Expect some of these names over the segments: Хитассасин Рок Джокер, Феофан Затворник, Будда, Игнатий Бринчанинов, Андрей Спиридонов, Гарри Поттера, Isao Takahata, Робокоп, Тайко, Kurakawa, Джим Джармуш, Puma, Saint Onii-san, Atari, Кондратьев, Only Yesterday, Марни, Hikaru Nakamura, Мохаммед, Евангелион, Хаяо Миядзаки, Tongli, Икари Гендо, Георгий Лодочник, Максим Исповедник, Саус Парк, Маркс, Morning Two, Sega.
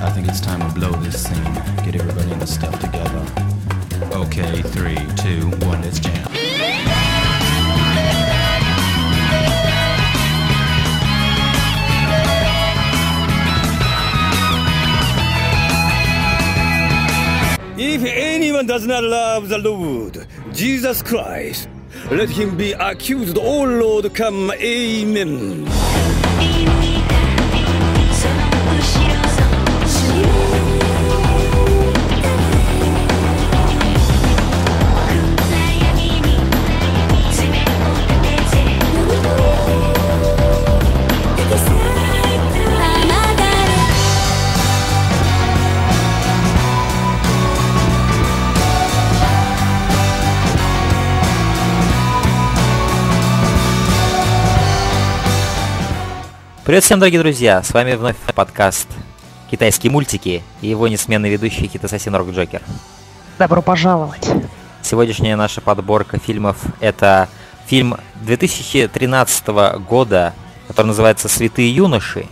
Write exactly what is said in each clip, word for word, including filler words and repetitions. I think it's time to blow this scene. Get everybody in the stuff together. Okay, three, two, one, let's jam. If anyone does not love the Lord, Jesus Christ, let him be accused. O Lord, come, amen. Привет всем, дорогие друзья! С вами вновь подкаст «Китайские мультики» и его несменный ведущий Хитассасин Рок Джокер. Добро пожаловать! Сегодняшняя наша подборка фильмов – это фильм две тысячи тринадцатого года, который называется «Святые юноши»,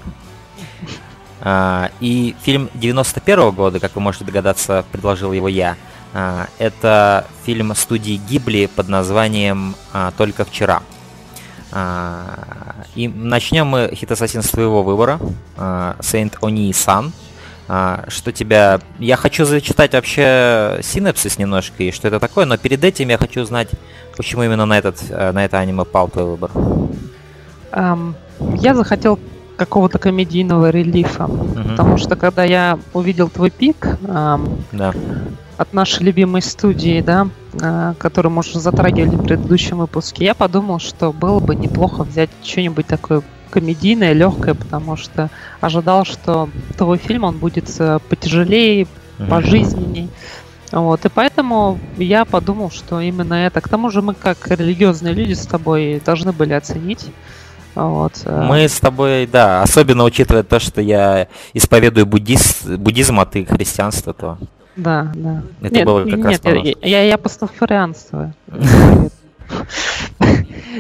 и фильм девяносто первого года, как вы можете догадаться, предложил его я. Это фильм студии Ghibli под названием «Только вчера». И начнем мы, Хитассасин, с твоего выбора, Saint Onii-san. Что тебя... Я хочу зачитать вообще синапсис немножко и что это такое, но перед этим я хочу узнать, почему именно на, этот, на это аниме пал твой выбор. Um, я захотел какого-то комедийного релифа, uh-huh. потому что когда я увидел твой пик um, да. от нашей любимой студии, да, который мы уже затрагивали в предыдущем выпуске, я подумал, что было бы неплохо взять что-нибудь такое комедийное, легкое, потому что ожидал, что твой фильм, он будет потяжелее, пожизненней. Вот. И поэтому я подумал, что именно это. К тому же мы, как религиозные люди, с тобой должны были оценить. Вот. Мы с тобой, да, особенно учитывая то, что я исповедую буддизм, буддизм, а ты христианство, то... Да, да. Это нет, было как нет, раз нет, я, я, я пастафарианствую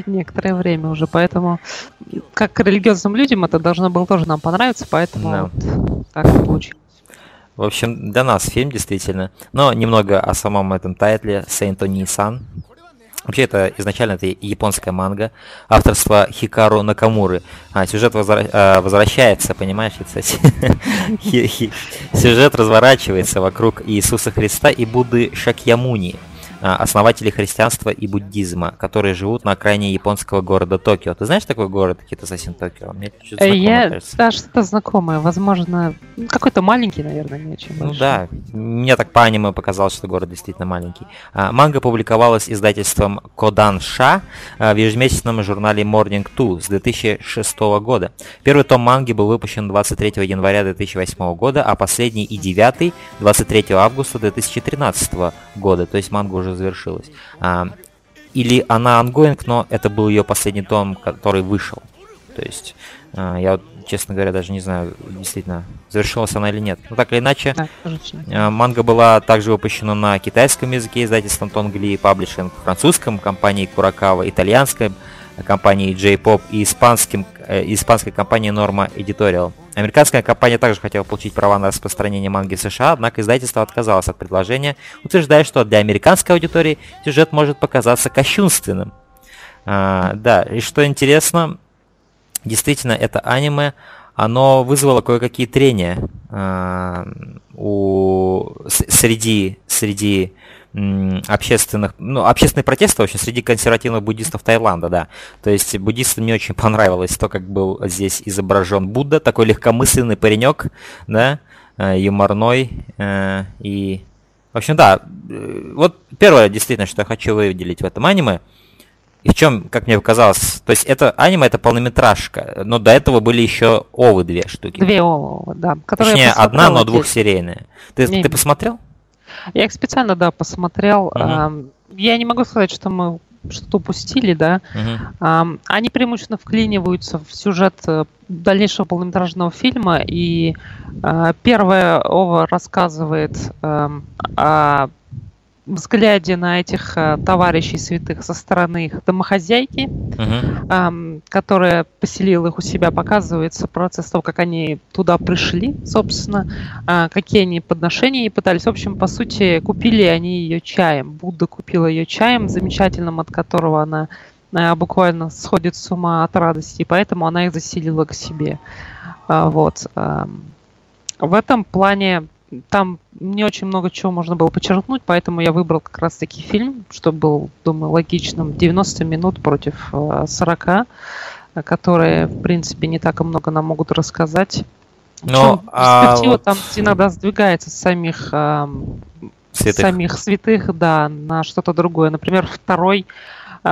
некоторое время уже, поэтому как религиозным людям это должно было тоже нам понравиться, поэтому вот так получилось. В общем, для нас фильм действительно, но немного о самом этом тайтле Saint Onii-san. Вообще, это изначально это японская манга авторства Хикару Накамуры. А, сюжет возра... возвращается, понимаешь, кстати. Сюжет разворачивается вокруг Иисуса Христа и Будды Шакьямуни, основателей христианства и буддизма, которые живут на окраине японского города Токио. Ты знаешь такой город, Хитассасин, Токио? Мне что-то знакомое, Я... кажется. Да, что-то знакомое. Возможно, какой-то маленький, наверное, не очень большой. Ну да, мне так по аниме показалось, что город действительно маленький. Манга публиковалась издательством Kodansha в ежемесячном журнале Morning Two с две тысячи шестого года. Первый том манги был выпущен двадцать третьего января две тысячи восьмого года, а последний и девятый двадцать третьего августа две тысячи тринадцатого года. То есть манга уже завершилась. А, или она онгоинг, но это был ее последний том, который вышел. То есть а, я, честно говоря, даже не знаю, действительно, завершилась она или нет. Но так или иначе, да, а, манга была также выпущена на китайском языке издательством Tongli и паблишинг, французском компанией Kurakawa, итальянской компанией J-поп и испанским, э, испанской компанией Norma Editorial. Американская компания также хотела получить права на распространение манги в США, однако издательство отказалось от предложения, утверждая, что для американской аудитории сюжет может показаться кощунственным. А, да, и что интересно, действительно, это аниме, оно вызвало кое-какие трения а, у, среди... среди общественных, ну, общественный протест, в общем, среди консервативных буддистов Таиланда, да. То есть буддистам не очень понравилось то, как был здесь изображен Будда, такой легкомысленный паренек, да, юморной э, и... В общем, да, вот первое, действительно, что я хочу выделить в этом аниме, и в чем, как мне показалось, то есть это аниме, это полнометражка, но до этого были еще овы две штуки. Две овы, да. Точнее, одна, но двухсерийная. Ты, ты посмотрел? Я их специально, да, посмотрел. Uh-huh. Я не могу сказать, что мы что-то упустили, да. Uh-huh. Они преимущественно вклиниваются в сюжет дальнейшего полнометражного фильма. И первая ова рассказывает о взгляде на этих э, товарищей святых со стороны их домохозяйки, uh-huh. э, которая поселила их у себя, показывается процесс того, как они туда пришли, собственно, э, какие они подношения ей пытались. В общем, по сути, купили они ее чаем. Будда купила ее чаем, замечательным, от которого она э, буквально сходит с ума от радости, и поэтому она их заселила к себе. Э, вот. Э, в этом плане там не очень много чего можно было подчеркнуть, поэтому я выбрал как раз-таки фильм, что был, думаю, логичным. девяносто минут против сорока, которые, в принципе, не так и много нам могут рассказать. Но, Причем, а перспектива вот... там иногда сдвигается с самих, э, святых. самих святых да, на что-то другое. Например, второй,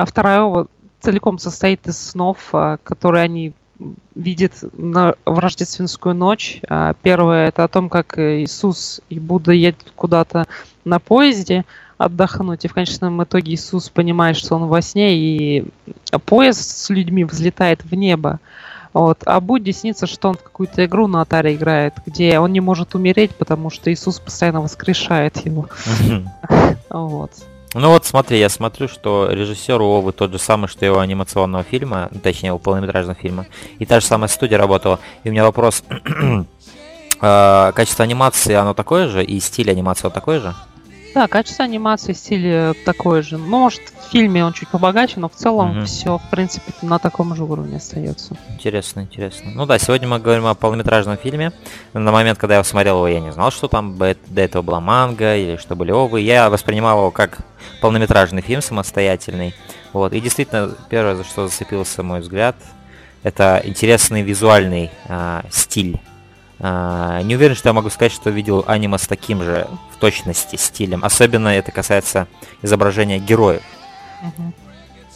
вторая целиком состоит из снов, которые они... видит на, в рождественскую ночь. Первое — это о том, как Иисус и Будда едут куда-то на поезде отдохнуть, и в конечном итоге Иисус понимает, что он во сне, и поезд с людьми взлетает в небо. Вот. А Будде снится, что он в какую-то игру на Atari играет, где он не может умереть, потому что Иисус постоянно воскрешает его. Вот. Ну вот смотри, я смотрю, что режиссер у Овы тот же самый, что и у анимационного фильма, точнее у полнометражного фильма, и та же самая студия работала. И у меня вопрос, качество анимации оно такое же, и стиль анимации он такой же? Да, качество анимации, стиль такой же. Ну, может, в фильме он чуть побогаче, но в целом угу. все, в принципе, на таком же уровне остается. Интересно, интересно. Ну да, сегодня мы говорим о полнометражном фильме. На момент, когда я смотрел его, я не знал, что там до этого была манга или что были овы. Я воспринимал его как полнометражный фильм самостоятельный. Вот. И действительно, первое, за что зацепился мой взгляд, это интересный визуальный э, стиль. Не уверен, что я могу сказать, что видел аниме с таким же в точности стилем. Особенно это касается изображения героев. Uh-huh.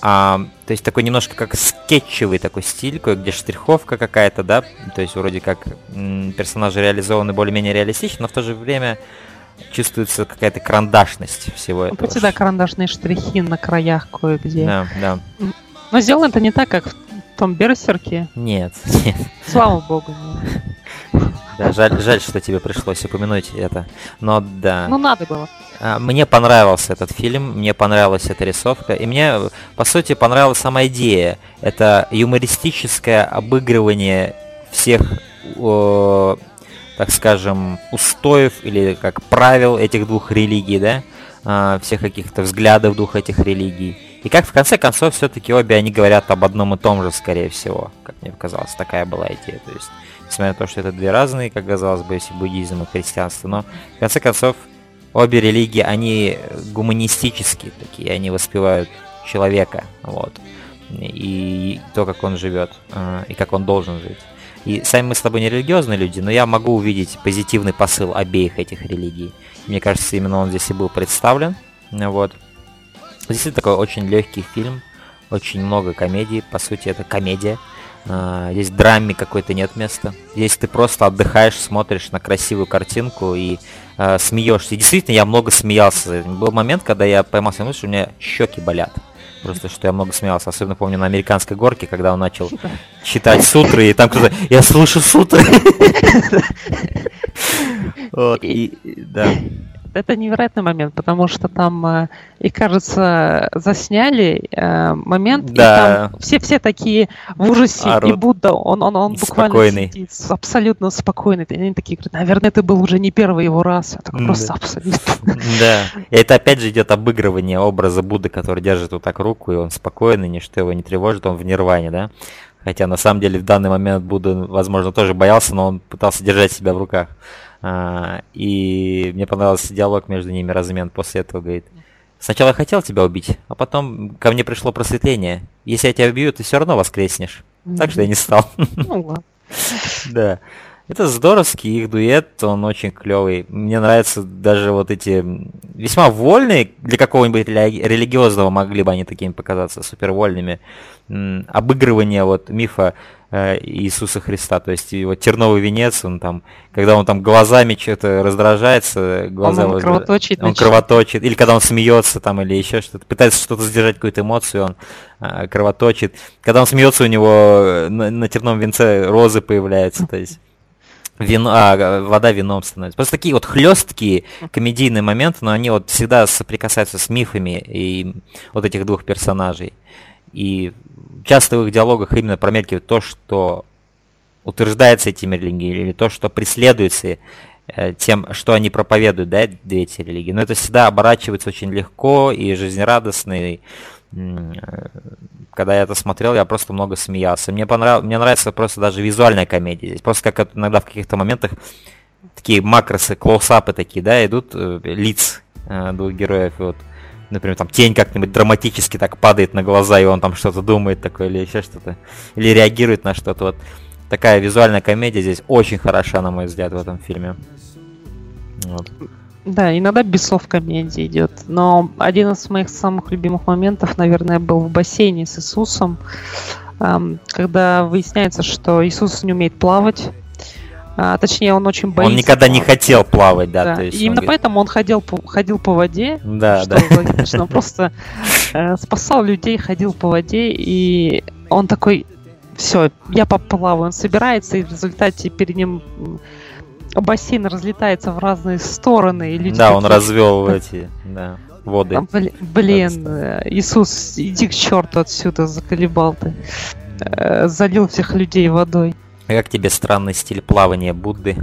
а, То есть такой немножко как скетчевый такой стиль, кое-где штриховка какая-то, да. То есть вроде как м- персонажи реализованы более-менее реалистично, но в то же время чувствуется какая-то карандашность всего этого. Вот всегда карандашные штрихи на краях кое-где. Да, да. Но сделано это не так, как в том Берсерке. Нет, нет. Слава богу, нет. Да, жаль, жаль, что тебе пришлось упомянуть это. Но да. Ну, надо было. Мне понравился этот фильм, мне понравилась эта рисовка. И мне, по сути, понравилась сама идея. Это юмористическое обыгрывание всех, э, так скажем, устоев или как правил этих двух религий, да? Э, всех каких-то взглядов двух этих религий. И как в конце концов, все-таки обе они говорят об одном и том же, скорее всего. Как мне показалось, такая была идея. То есть... Несмотря на то, что это две разные, как казалось бы, если буддизм и христианство, но в конце концов обе религии, они гуманистические такие, они воспевают человека, вот, и то, как он живет, и как он должен жить. И сами мы с тобой не религиозные люди, но я могу увидеть позитивный посыл обеих этих религий. Мне кажется, именно он здесь и был представлен, вот. Здесь такой очень легкий фильм, очень много комедий, по сути это комедия. Здесь драме какой-то нет места. Здесь ты просто отдыхаешь, смотришь на красивую картинку и э, смеешься. И действительно, я много смеялся. Был момент, когда я поймал себя, что у меня щеки болят. Просто, что я много смеялся. Особенно помню на американской горке, когда он начал читать сутры, и там кто-то: «Я слышу сутры!» Вот, и, да. Это невероятный момент, потому что там, и кажется, засняли момент, да. И там все, все такие в ужасе, Арут. И Будда, он, он, он буквально спокойный. Сидит абсолютно спокойный. И они такие говорят: наверное, это был уже не первый его раз. Я такой, просто да. абсолютно. Да, и это опять же идет обыгрывание образа Будды, который держит вот так руку, и он спокойный, ничто его не тревожит, он в нирване, да? Хотя на самом деле в данный момент Будда, возможно, тоже боялся, но он пытался держать себя в руках. А, и мне понравился диалог между ними, размен после этого говорит: сначала я хотел тебя убить, а потом ко мне пришло просветление. Если я тебя убью, ты все равно воскреснешь. Mm-hmm. Так что я не стал. Ну ладно. Да. Это здоровский их дуэт, он очень клевый. Мне нравятся даже вот эти весьма вольные, для какого-нибудь религиозного могли бы они такими показаться, супервольными, обыгрывание вот мифа Иисуса Христа, то есть его терновый венец, он там, когда он там глазами что-то раздражается, глаза он, он, кровоточит, он кровоточит, или когда он смеется там, или еще что-то, пытается что-то сдержать, какую-то эмоцию, он а, кровоточит, когда он смеется, у него на, на терновом венце розы появляются, то есть Вино, а, вода вином становится. Просто такие вот хлесткие комедийные моменты, но они вот всегда соприкасаются с мифами и вот этих двух персонажей. И часто в их диалогах именно промелькивает то, что утверждается этими религиями, или то, что преследуется тем, что они проповедуют, да, две эти религии. Но это всегда оборачивается очень легко и жизнерадостно. И когда я это смотрел, я просто много смеялся. Мне понрав... Мне нравится просто даже визуальная комедия здесь. Просто как иногда в каких-то моментах такие макросы, клоусапы такие, да, идут э, лиц э, двух героев. Вот, например, там тень как-нибудь драматически так падает на глаза, и он там что-то думает такое, или еще что-то, или реагирует на что-то. Вот такая визуальная комедия здесь очень хороша, на мой взгляд, в этом фильме. Вот. Да, иногда без слов комедия идет. Но один из моих самых любимых моментов, наверное, был в бассейне с Иисусом, когда выясняется, что Иисус не умеет плавать. Точнее, он очень боится. Он никогда плавать. не хотел плавать, да. да. То есть именно он говорит... поэтому он ходил по, ходил по воде. Да, что да. Логично, он просто спасал людей, ходил по воде, и он такой: все, я поплаваю. Он собирается, и в результате перед ним бассейн разлетается в разные стороны. И люди да, такие... он развел эти да, воды. А, бл- блин, да, Иисус, иди к черту отсюда, заколебал ты. Залил всех людей водой. А как тебе странный стиль плавания Будды?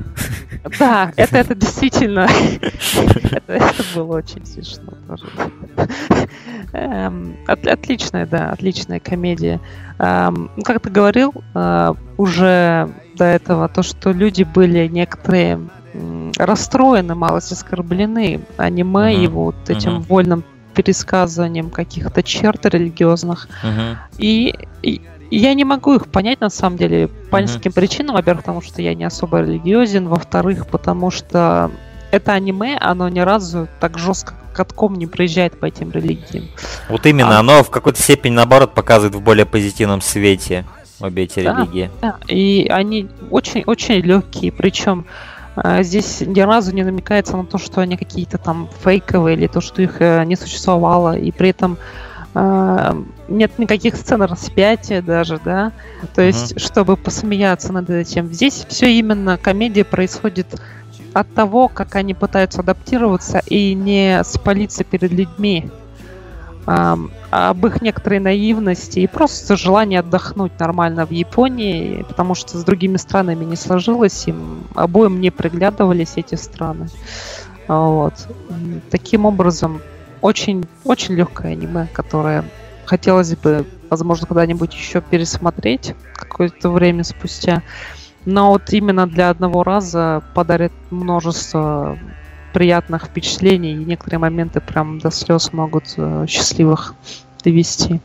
Да, это, это действительно... это, это было очень смешно тоже. От, отличная, да, отличная комедия. Как ты говорил уже до этого, то, что люди были некоторые расстроены, малость оскорблены аниме uh-huh. и вот этим uh-huh. вольным пересказыванием каких-то черт религиозных. Uh-huh. И... и я не могу их понять, на самом деле, по нескольким mm-hmm. причинам. Во-первых, потому что я не особо религиозен. Во-вторых, потому что это аниме, оно ни разу так жестко катком не проезжает по этим религиям. Вот именно, а... оно в какой-то степени, наоборот, показывает в более позитивном свете обе эти да, религии. Да. И они очень-очень легкие, причем здесь ни разу не намекается на то, что они какие-то там фейковые, или то, что их не существовало, и при этом... нет никаких сцен распятия даже, да, то есть, uh-huh. чтобы посмеяться над этим. Здесь все именно комедия происходит от того, как они пытаются адаптироваться и не спалиться перед людьми, а, об их некоторой наивности и просто желание отдохнуть нормально в Японии, потому что с другими странами не сложилось, им обоим не приглядывались эти страны. Вот. Таким образом, Очень, очень легкое аниме, которое хотелось бы, возможно, когда-нибудь еще пересмотреть какое-то время спустя. Но вот именно для одного раза подарит множество приятных впечатлений, и некоторые моменты прям до слез могут счастливых довести.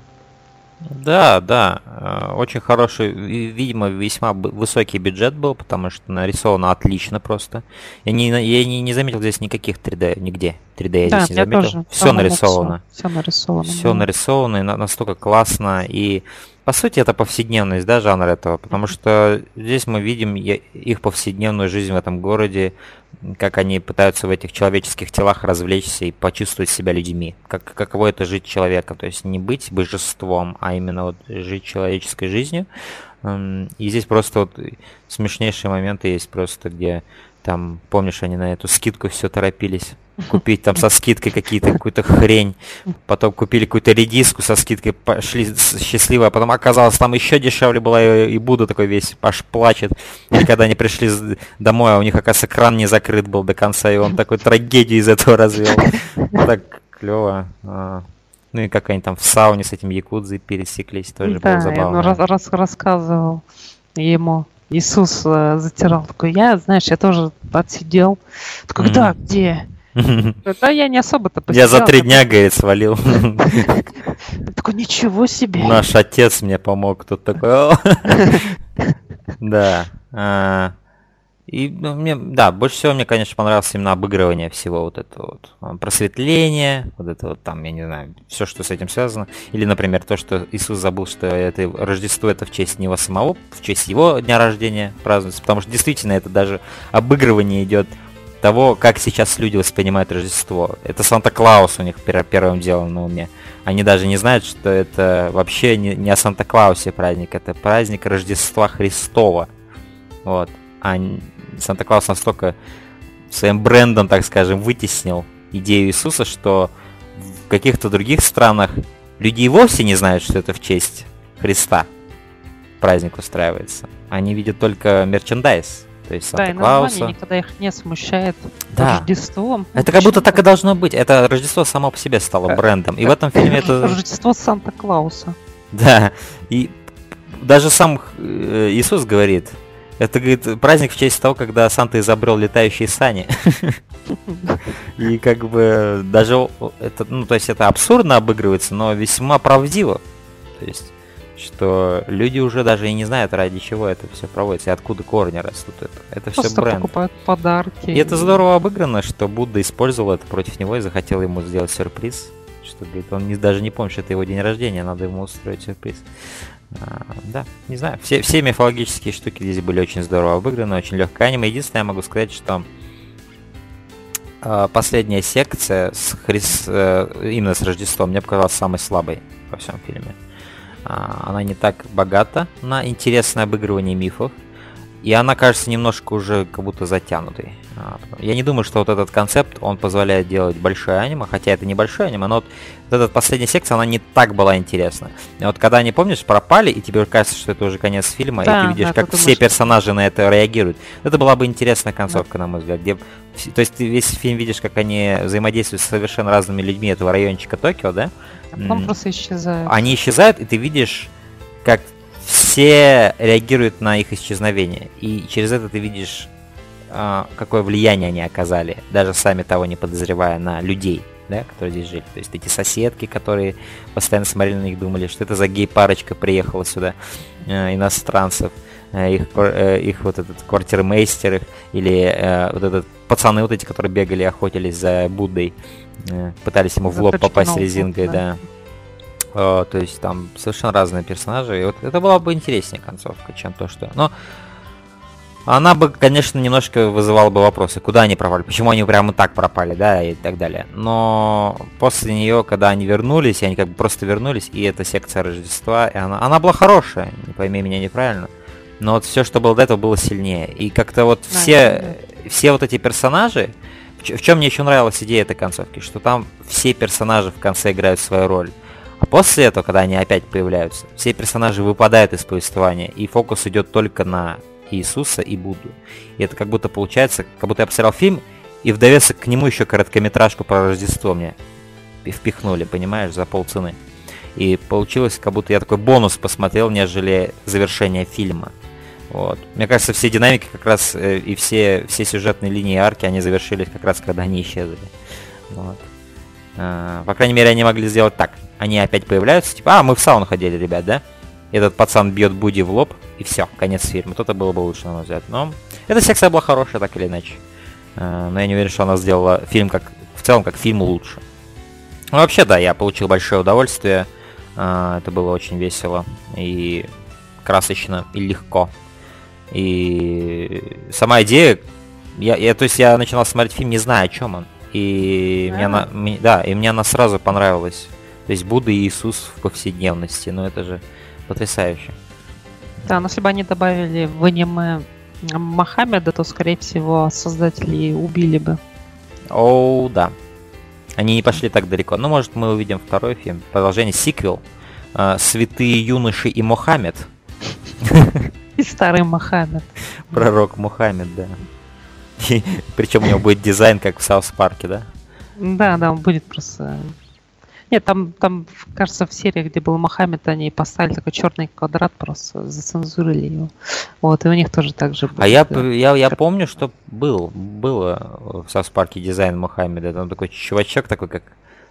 Да, да, очень хороший, видимо, весьма высокий бюджет был, потому что нарисовано отлично просто. Я не, я не, не заметил здесь никаких три дэ, нигде три дэ я да, здесь не заметил. Тоже. Все Там нарисовано. Все, все нарисовано. Все да. нарисовано и настолько классно. И, по сути, это повседневность, да, жанр этого, потому что здесь мы видим их повседневную жизнь в этом городе, как они пытаются в этих человеческих телах развлечься и почувствовать себя людьми. Как, каково это жить человеком, то есть не быть божеством, а именно вот жить человеческой жизнью. И здесь просто вот смешнейшие моменты есть просто, где там, помнишь, они на эту скидку все торопились купить, там со скидкой какие-то, какую-то хрень, потом купили какую-то редиску со скидкой, пошли счастливо, а потом оказалось, там еще дешевле была, и Будда такой весь аж плачет, и когда они пришли домой, а у них, оказывается, кран не закрыт был до конца, и он такой трагедию из этого развел, так клево. Ну и как они там в сауне с этим якудзой пересеклись, тоже да, было забавно. Да, он раз- рассказывал ему, Иисус э, затирал, такой, я, знаешь, я тоже отсидел, такой, mm-hmm. да, где? Да я не особо-то посидел. Я за три дня, говорит, свалил. Такой, ничего себе. Наш отец мне помог, тут такой. Да. И ну, мне, да, больше всего мне, конечно, понравилось именно обыгрывание всего вот этого вот просветления, вот это вот там, я не знаю, все, что с этим связано. Или, например, то, что Иисус забыл, что это Рождество это в честь него самого, в честь его дня рождения празднуется, потому что действительно это даже обыгрывание идет того, как сейчас люди воспринимают Рождество. Это Санта-Клаус у них первым делом на уме. Они даже не знают, что это вообще не, не о Санта-Клаусе праздник, это праздник Рождества Христова. Вот. А Санта-Клаус настолько своим брендом, так скажем, вытеснил идею Иисуса, что в каких-то других странах люди и вовсе не знают, что это в честь Христа праздник устраивается. Они видят только мерчендайз. То есть Санта-Клауса. Да, и название никогда их не смущает. Да. Рождеством. Это как будто так и должно быть. Это Рождество само по себе стало брендом. И в этом фильме это... Рождество Санта-Клауса. Да. И даже сам Иисус говорит, это, говорит, праздник в честь того, когда Санта изобрел летающие сани. И как бы даже это, ну, то есть это абсурдно обыгрывается, но весьма правдиво. То есть... что люди уже даже и не знают, ради чего это все проводится и откуда корни растут. Это, это все бренд. Покупают подарки. И это здорово обыграно, что Будда использовал это против него и захотел ему сделать сюрприз. Что, говорит, он не, даже не помнит, что это его день рождения, надо ему устроить сюрприз. А, да, не знаю. Все, все мифологические штуки здесь были очень здорово обыграны, очень легкое аниме. Единственное, я могу сказать, что э, последняя секция с Хрис... э, именно с Рождеством мне показалась самой слабой во всем фильме. Она не так богата на интересное обыгрывание мифов, и она кажется немножко уже как будто затянутой. Я не думаю, что вот этот концепт, он позволяет делать большое аниме, хотя это не большое аниме, но вот, вот эта последняя секция, она не так была интересна. И вот когда они, помнишь, пропали, и тебе кажется, что это уже конец фильма, да, и ты видишь, да, как ты все думаешь... персонажи на это реагируют. Это была бы интересная концовка, да, на мой взгляд, где... То есть ты весь фильм видишь, как они взаимодействуют с совершенно разными людьми этого райончика Токио, да? А потом просто исчезают. Они исчезают, и ты видишь, как все реагируют на их исчезновение. И через это ты видишь, какое влияние они оказали, даже сами того не подозревая, на людей, да, которые здесь жили. То есть эти соседки, которые постоянно смотрели на них, думали, что это за гей-парочка приехала сюда, иностранцев. Их, их вот этот квартирмейстер, их, или э, вот этот пацаны вот эти, которые бегали, охотились за Буддой, э, пытались ему в лоб попасть резинкой, да. да. Э, то есть там совершенно разные персонажи. И вот это была бы интереснее концовка, чем то, что... Но она бы, конечно, немножко вызывала бы вопросы, куда они пропали, почему они прямо так пропали, да, и так далее. Но после нее, когда они вернулись, они как бы просто вернулись, и эта секция Рождества, и она, она была хорошая, не пойми меня неправильно. Но вот все, что было до этого, было сильнее. И как-то вот да, все, да. все вот эти персонажи... В чем мне еще нравилась идея этой концовки? Что там все персонажи в конце играют свою роль. А после этого, когда они опять появляются, все персонажи выпадают из повествования. И фокус идет только на Иисуса и Будду. И это как будто получается... Как будто я посмотрел фильм, и в довесок к нему еще короткометражку про Рождество мне впихнули, понимаешь, за полцены. И получилось, как будто я такой бонус посмотрел, нежели завершение фильма. Вот. Мне кажется, все динамики как раз э, и все, все сюжетные линии и арки, они завершились как раз, когда они исчезли. Вот. А, по крайней мере, они могли сделать так. Они опять появляются, типа, а, мы в сауну ходили, ребят, да? Этот пацан бьет Будди в лоб, и все, конец фильма. То-то было бы лучше, на мой взгляд. Но эта секция была хорошая, так или иначе. А, но я не уверен, что она сделала фильм как... В целом, как фильм лучше. Ну, вообще, да, я получил большое удовольствие. А, это было очень весело и красочно, и легко. И сама идея, я, я, то есть я начинал смотреть фильм, не зная, о чем он, и мне она, мне, да, и мне она сразу понравилась. То есть Будда и Иисус в повседневности, ну это же потрясающе. Да, но если бы они добавили в аниме Мохаммеда, то, скорее всего, создатели убили бы. Оу, да. Они не пошли так далеко. Ну, может, мы увидим второй фильм, продолжение, сиквел. Святые юноши и Мохаммед. И старый Мохаммед. Пророк Мохаммед, да. И, причем у него будет дизайн, как в Саус Парке, да? Да, да, он будет просто... Нет, там, там, кажется, в серии, где был Мохаммед, они поставили такой черный квадрат, просто зацензурили его. Вот, и у них тоже так же было. А я, я, я помню, что был, было в Саус Парке дизайн Мохаммеда. Там такой чувачок такой, как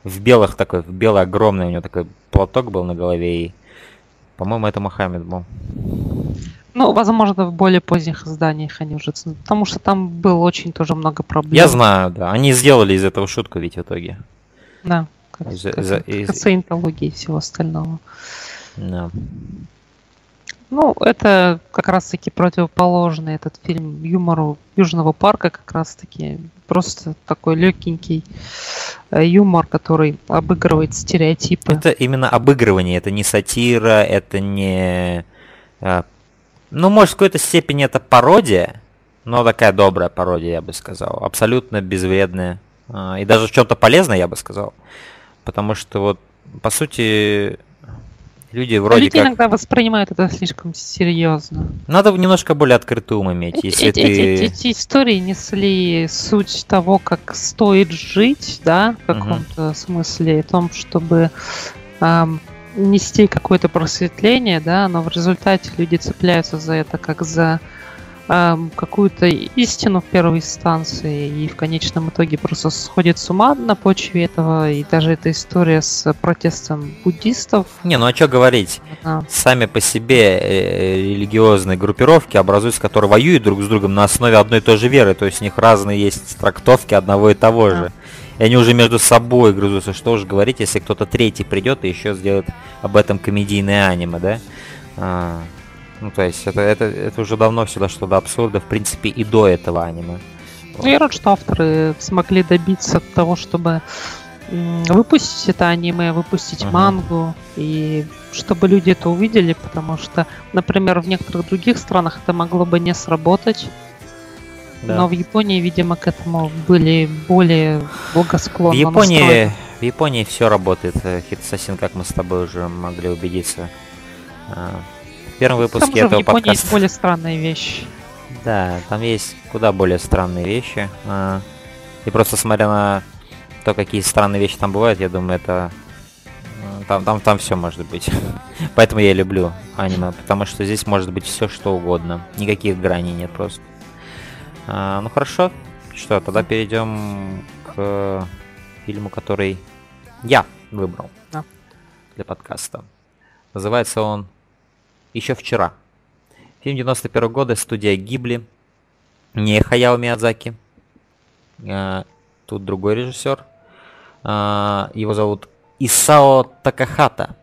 в белых такой, в белый огромный, у него такой платок был на голове, и, по-моему, это Мохаммед был. Ну, возможно, в более поздних изданиях они уже... Потому что там было очень тоже много проблем. Я знаю, да. Они сделали из этого шутку ведь в итоге. Да. Из саентологии и всего остального. No. Ну, это как раз-таки противоположный этот фильм юмору Южного парка, как раз-таки просто такой легенький юмор, который обыгрывает стереотипы. Это именно обыгрывание, это не сатира, это не... Ну, может, в какой-то степени это пародия, Но такая добрая пародия, я бы сказал. Абсолютно безвредная. И даже в чем-то полезная, я бы сказал. Потому что вот, по сути, люди вроде люди как... иногда воспринимают это слишком серьезно. Надо немножко более открытый ум иметь, если ты... Эти, эти, эти истории несли суть того, как стоит жить, да, в каком-то uh-huh. смысле, о том, чтобы эм, нести какое-то просветление, да, но в результате люди цепляются за это как за эм, какую-то истину в первой инстанции, и в конечном итоге просто сходит с ума на почве этого, и даже эта история с протестом буддистов... Не, ну а что говорить? А. Сами по себе религиозные группировки образуются, которые воюют друг с другом на основе одной и той же веры, то есть у них разные есть трактовки одного и того а. же. И они уже между собой грызутся, что уж говорить, если кто-то третий придет и еще сделает об этом комедийное аниме, да? А, ну, то есть, это, это, это уже давно все дошло до абсурда, в принципе, и до этого аниме. Вот. Я рад, что авторы смогли добиться того, чтобы выпустить это аниме, выпустить uh-huh. мангу, и чтобы люди это увидели, потому что, например, в некоторых других странах это могло бы не сработать. Да. Но в Японии, видимо, к этому были более благосклонны. В Японии, в Японии все работает. Хитассасин, как мы с тобой уже могли убедиться в первом выпуске этого подкаста. В Японии подкаста. Есть более странные вещи. Да, там есть куда более странные вещи. И просто смотря на то, какие странные вещи там бывают, я думаю, это там, там, там все может быть. Поэтому я люблю аниме, потому что здесь может быть все что угодно. Никаких граней нет просто. А, ну хорошо, что, тогда перейдем к фильму, который я выбрал да. для подкаста. Называется он «Еще вчера». Фильм девяносто первого года, студия Гибли, не Хаяо Миядзаки, а, тут другой режиссер, а, его зовут Исао Такахата.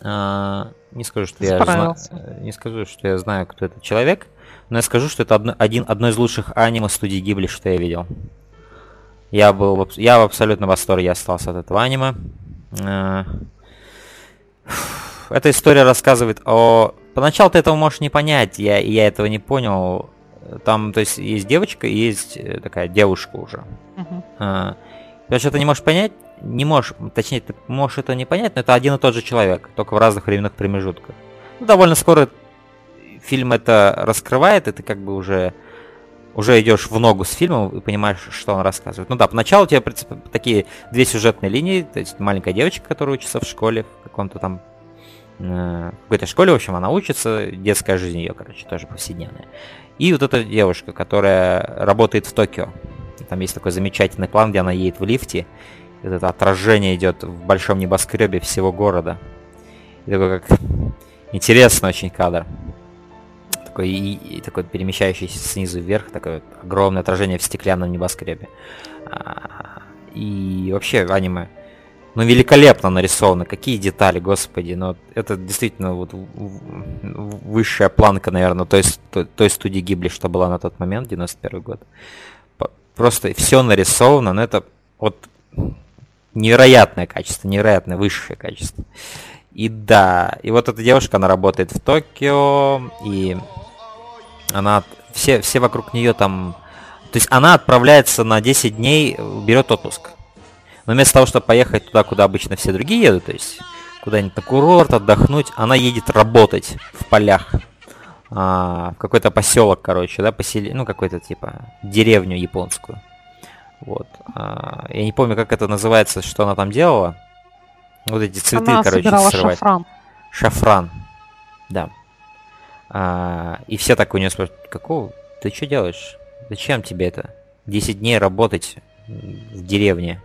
А, не скажу, что я зна... не скажу, что я знаю, кто этот человек. Но я скажу, что это одно, один, одно из лучших аниме студии Гибли, что я видел. Я был в, я в абсолютном восторге остался от этого аниме. Эта история рассказывает о... Поначалу ты этого можешь не понять, я, я этого не понял. Там, то есть, есть девочка и есть такая девушка уже. Uh-huh. Ты что-то не можешь понять, не можешь, точнее, ты можешь это не понять, но это один и тот же человек, только в разных временных промежутках. Ну, довольно скоро... Фильм это раскрывает, и ты как бы уже, уже идешь в ногу с фильмом и понимаешь, что он рассказывает. Ну да, поначалу у тебя такие две сюжетные линии, то есть маленькая девочка, которая учится в школе, в каком-то там, э, в какой-то школе, в общем, она учится, детская жизнь ее, короче, тоже повседневная. И вот эта девушка, которая работает в Токио. Там есть такой замечательный план, где она едет в лифте, это отражение идет в большом небоскребе всего города. И такой как интересный очень кадр. И, и такой перемещающийся снизу вверх, такое огромное отражение в стеклянном небоскребе. А, и вообще аниме, ну, великолепно нарисовано, какие детали, господи, ну, это действительно вот высшая планка, наверное, той, той студии Гибли, что была на тот момент, девяносто первый год. Просто все нарисовано, но это вот невероятное качество, невероятное, высшее качество. И да, и вот эта девушка, она работает в Токио, и она, все, все вокруг нее там, то есть она отправляется на десять дней, берет отпуск. Но вместо того, чтобы поехать туда, куда обычно все другие едут, то есть куда-нибудь на курорт, отдохнуть, она едет работать в полях, а, в какой-то поселок, короче, да, посели, ну, какой-то типа деревню японскую. Вот, а, я не помню, как это называется, что она там делала. Вот эти цветы, она, короче, срывать. Шафран. Шафран. Да. А, и все так у нее спрашивают, какого? Ты что делаешь? Зачем тебе это? десять дней работать в деревне.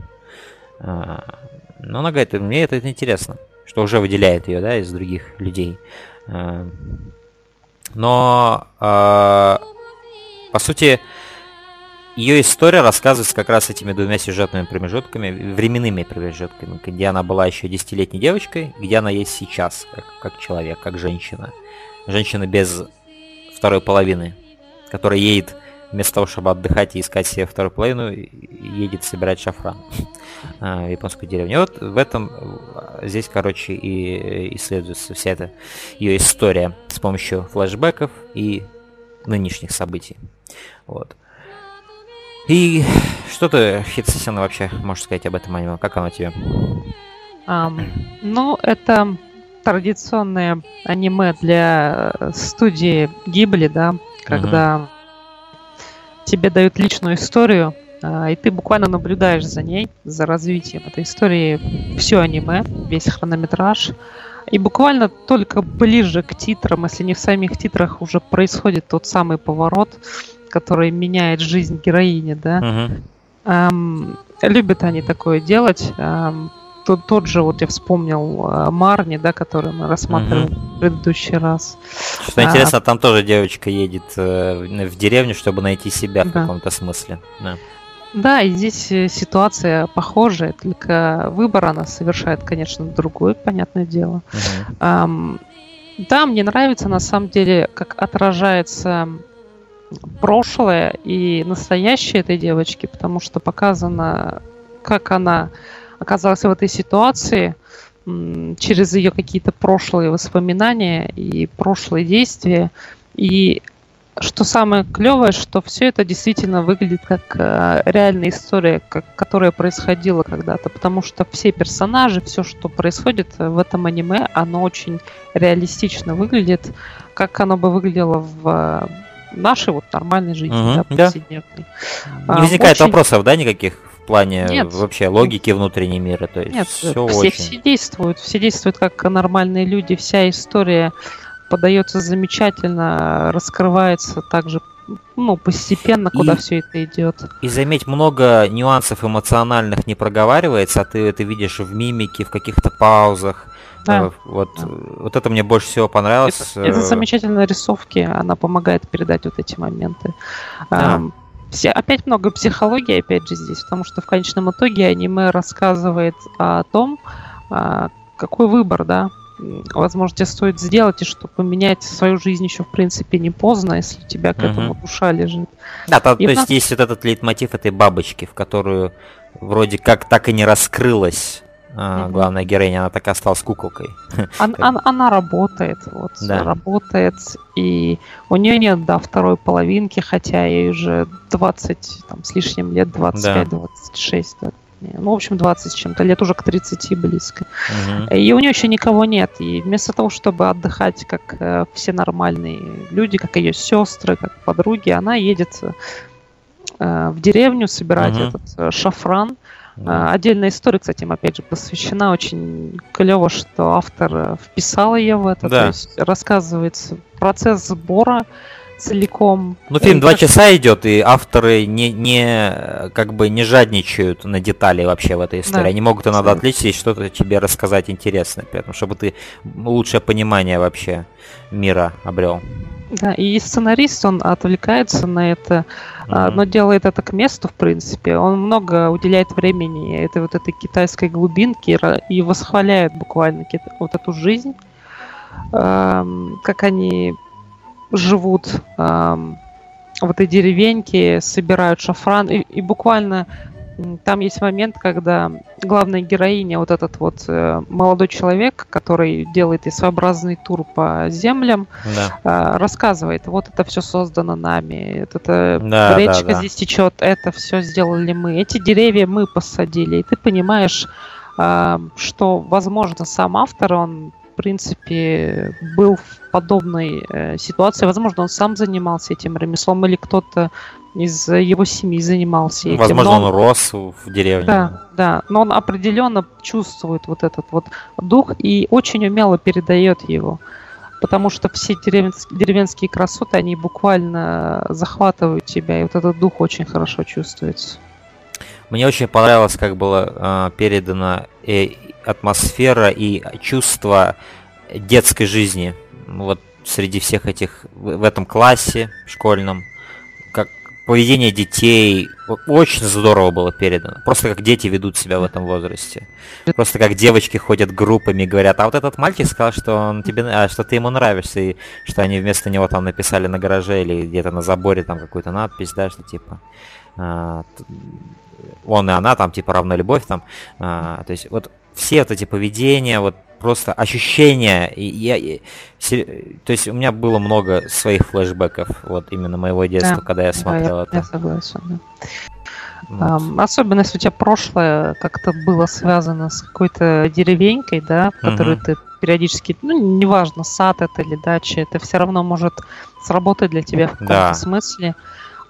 А, но она говорит, мне это, это интересно. Что уже выделяет ее, да, из других людей. А, но, а, по сути, ее история рассказывается как раз этими двумя сюжетными промежутками, временными промежутками, где она была еще десятилетней девочкой, где она есть сейчас, как, как человек, как женщина. Женщина без второй половины, которая едет вместо того, чтобы отдыхать и искать себе вторую половину, едет собирать шафран в японскую деревню. И вот в этом здесь, короче, и исследуется вся эта ее история с помощью флешбеков и нынешних событий. Вот. И что ты, Хитассасин, вообще можешь сказать об этом аниме? Как оно тебе? Um, ну, это традиционное аниме для студии Ghibli, да, когда uh-huh. тебе дают личную историю, и ты буквально наблюдаешь за ней, за развитием этой истории, все аниме, весь хронометраж. И буквально только ближе к титрам, если не в самих титрах, уже происходит тот самый поворот, который меняет жизнь героини, да. Uh-huh. Эм, любят они такое делать. Эм, тот, тот же, вот я вспомнил Марни, да, который мы рассматривали uh-huh. в предыдущий раз. Что а, интересно, там тоже девочка едет э, в деревню, чтобы найти себя да. в каком-то смысле. Да. Да, и здесь ситуация похожая, только выбор она совершает, конечно, другой, понятное дело. Uh-huh. Эм, да, мне нравится, на самом деле, как отражается прошлое и настоящее этой девочки, потому что показано, как она оказалась в этой ситуации м- через ее какие-то прошлые воспоминания и прошлые действия. И что самое клевое, что все это действительно выглядит как э, реальная история, как, которая происходила когда-то, потому что все персонажи, все, что происходит в этом аниме, оно очень реалистично выглядит, как оно бы выглядело в э, нашей вот нормальной жизни, угу, да, повседневной. Да. Не возникает очень... вопросов, да, никаких в плане Нет. вообще логики внутренней мира, то есть Нет, все, все, очень... все действуют, все действуют как нормальные люди, вся история подается замечательно, раскрывается также, ну, постепенно, куда и, все это идет. И заметь, много нюансов эмоциональных не проговаривается, а ты это видишь в мимике, в каких-то паузах. Да. Вот, да. вот это мне больше всего понравилось. Это, это замечательные рисовки, она помогает передать вот эти моменты. Да. Эм, все, опять много психологии, опять же, здесь, потому что в конечном итоге аниме рассказывает о том, какой выбор, да, возможно, тебе стоит сделать, и что поменять свою жизнь еще, в принципе, не поздно, если у тебя к угу. этому душа лежит. Да, то, то нас... есть есть вот этот лейтмотив этой бабочки, в которую вроде как так и не раскрылась угу. главная героиня, она так и осталась куколкой. Она, она, она работает, вот, да. работает, и у нее нет, да, второй половинки, хотя ей уже двадцать там, с лишним лет, двадцать пять - двадцать шесть, да. Ну, в общем, двадцать с чем-то, лет уже к тридцати близко. Uh-huh. И у нее еще никого нет. И вместо того, чтобы отдыхать, как э, все нормальные люди, как ее сестры, как подруги, она едет э, в деревню собирать uh-huh. этот э, шафран. Uh-huh. Отдельная история, кстати, им опять же посвящена. Очень клево, что автор вписал ее в это. Да. То есть рассказывается процесс сбора целиком. Ну, фильм два часа идет, и авторы не, не как бы не жадничают на детали вообще в этой истории. Да, они могут иногда отличиться и что-то тебе рассказать интересное, поэтому, чтобы ты лучшее понимание вообще мира обрел. Да, и сценарист, он отвлекается на это, mm-hmm. но делает это к месту, в принципе. Он много уделяет времени этой вот этой китайской глубинке и восхваляет буквально вот эту жизнь, как они живут э, в этой деревеньке, собирают шафран. И, и буквально там есть момент, когда главная героиня, вот этот вот э, молодой человек, который делает и своеобразный тур по землям, да. э, рассказывает, вот это все создано нами, вот эта да, речка да, да. здесь течет, это все сделали мы, эти деревья мы посадили. И ты понимаешь, э, что, возможно, сам автор, он в принципе был в подобной э, ситуации. Возможно, он сам занимался этим ремеслом, или кто-то из его семьи занимался этим. Возможно, но он рос в деревне. Да, да, но он определенно чувствует вот этот вот дух и очень умело передает его. Потому что все деревенские, деревенские красоты, они буквально захватывают тебя, и вот этот дух очень хорошо чувствуется. Мне очень понравилось, как была э, передана э, атмосфера и чувство детской жизни. Вот среди всех этих, в этом классе школьном, как поведение детей очень здорово было передано. Просто как дети ведут себя в этом возрасте. Просто как девочки ходят группами и говорят, а вот этот мальчик сказал, что он тебе, а, что ты ему нравишься, и что они вместо него там написали на гараже или где-то на заборе там какую-то надпись, да, что типа а, он и она там типа равна любовь там. А, то есть вот все вот эти поведения, вот просто ощущение. Я, я, то есть у меня было много своих флешбеков, вот именно моего детства, да, когда я смотрел да, это. Я, я согласен, да. Вот. Um, особенно если у тебя прошлое как-то было связано с какой-то деревенькой, да, в которую uh-huh. ты периодически, ну, неважно, сад это или дача, это все равно может сработать для тебя в каком-то да. смысле.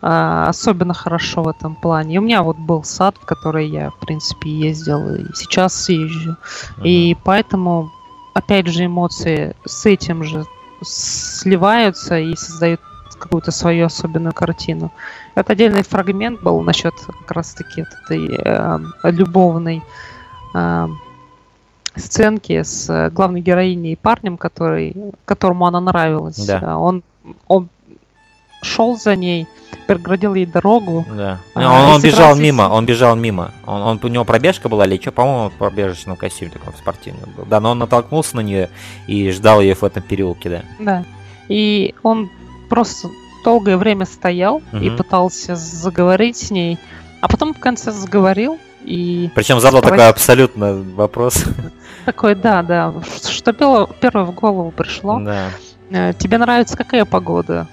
Uh, особенно хорошо в этом плане. И у меня вот был сад, в который я, в принципе, ездил, и сейчас езжу. Uh-huh. И поэтому, опять же, эмоции с этим же сливаются и создают какую-то свою особенную картину. Это отдельный фрагмент был насчет как раз-таки этой э, любовной э, сценки с главной героиней и парнем, который, которому она нравилась. Да. Он, он шел за ней, преградил ей дорогу. Да. Он, он, он бежал мимо, он бежал мимо. Он, он, у него пробежка была или что? По-моему, в пробежечном костюме таком спортивном был. Да, но он натолкнулся на нее и ждал ее в этом переулке, да. Да. И он просто долгое время стоял uh-huh. и пытался заговорить с ней, а потом в конце заговорил и... Причем задал спросил... такой абсолютно вопрос. Такой, да, да. Что первое в голову пришло. Да. Тебе нравится какая погода?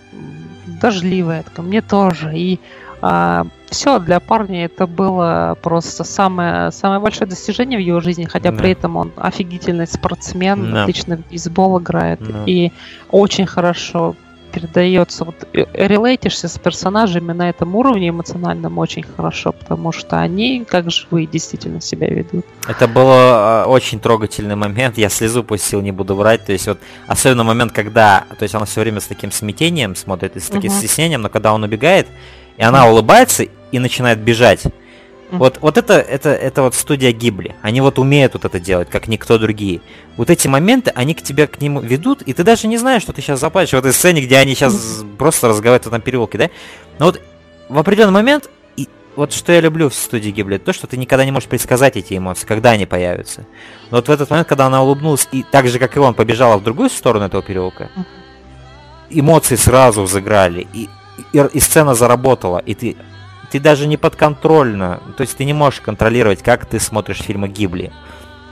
Дождливая. Такая, мне тоже. И а, все для парня это было просто самое, самое большое достижение в его жизни, хотя да. при этом он офигительный спортсмен, да. отлично в бейсбол играет да. и очень хорошо... передается, вот релейтишься с персонажами на этом уровне эмоциональном очень хорошо, потому что они как живые действительно себя ведут. Это был очень трогательный момент, я слезу пустил, не буду врать, то есть вот особенно момент, когда, то есть она все время с таким смятением смотрит, и с таким uh-huh. стеснением, но когда он убегает, и она uh-huh. улыбается и начинает бежать. Вот, вот это, это, это вот студия Гибли. Они вот умеют вот это делать, как никто другие. Вот эти моменты, они к тебе к нему ведут, и ты даже не знаешь, что ты сейчас заплачешь. В этой сцене, где они сейчас просто разговаривают в этом переулке, да? Но вот в определенный момент, и вот что я люблю в студии Гибли, то, что ты никогда не можешь предсказать эти эмоции, когда они появятся. Но вот в этот момент, когда она улыбнулась, и так же, как и он, побежала в другую сторону этого переулка, эмоции сразу взыграли, и, и, и сцена заработала, и ты... Ты даже не подконтрольно, то есть ты не можешь контролировать, как ты смотришь фильмы Гибли,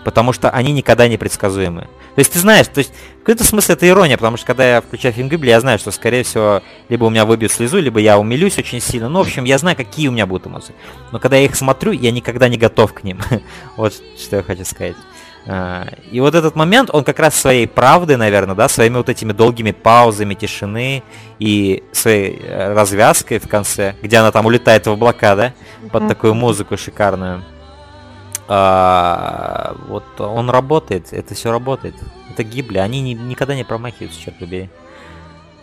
потому что они никогда не предсказуемы. То есть ты знаешь, то есть в каком-то смысле это ирония, потому что когда я включаю фильм Гибли, я знаю, что скорее всего либо у меня выбьют слезу, либо я умилюсь очень сильно. Ну, в общем, я знаю, какие у меня будут эмоции. Но когда я их смотрю, я никогда не готов к ним. Вот что я хочу сказать. И вот этот момент, он как раз своей правдой, наверное, да, своими вот этими долгими паузами тишины и своей развязкой в конце, где она там улетает в облака, да, mm-hmm. под такую музыку шикарную. А, вот он работает, это все работает. Это Гибли, они не, никогда не промахиваются, черт побери.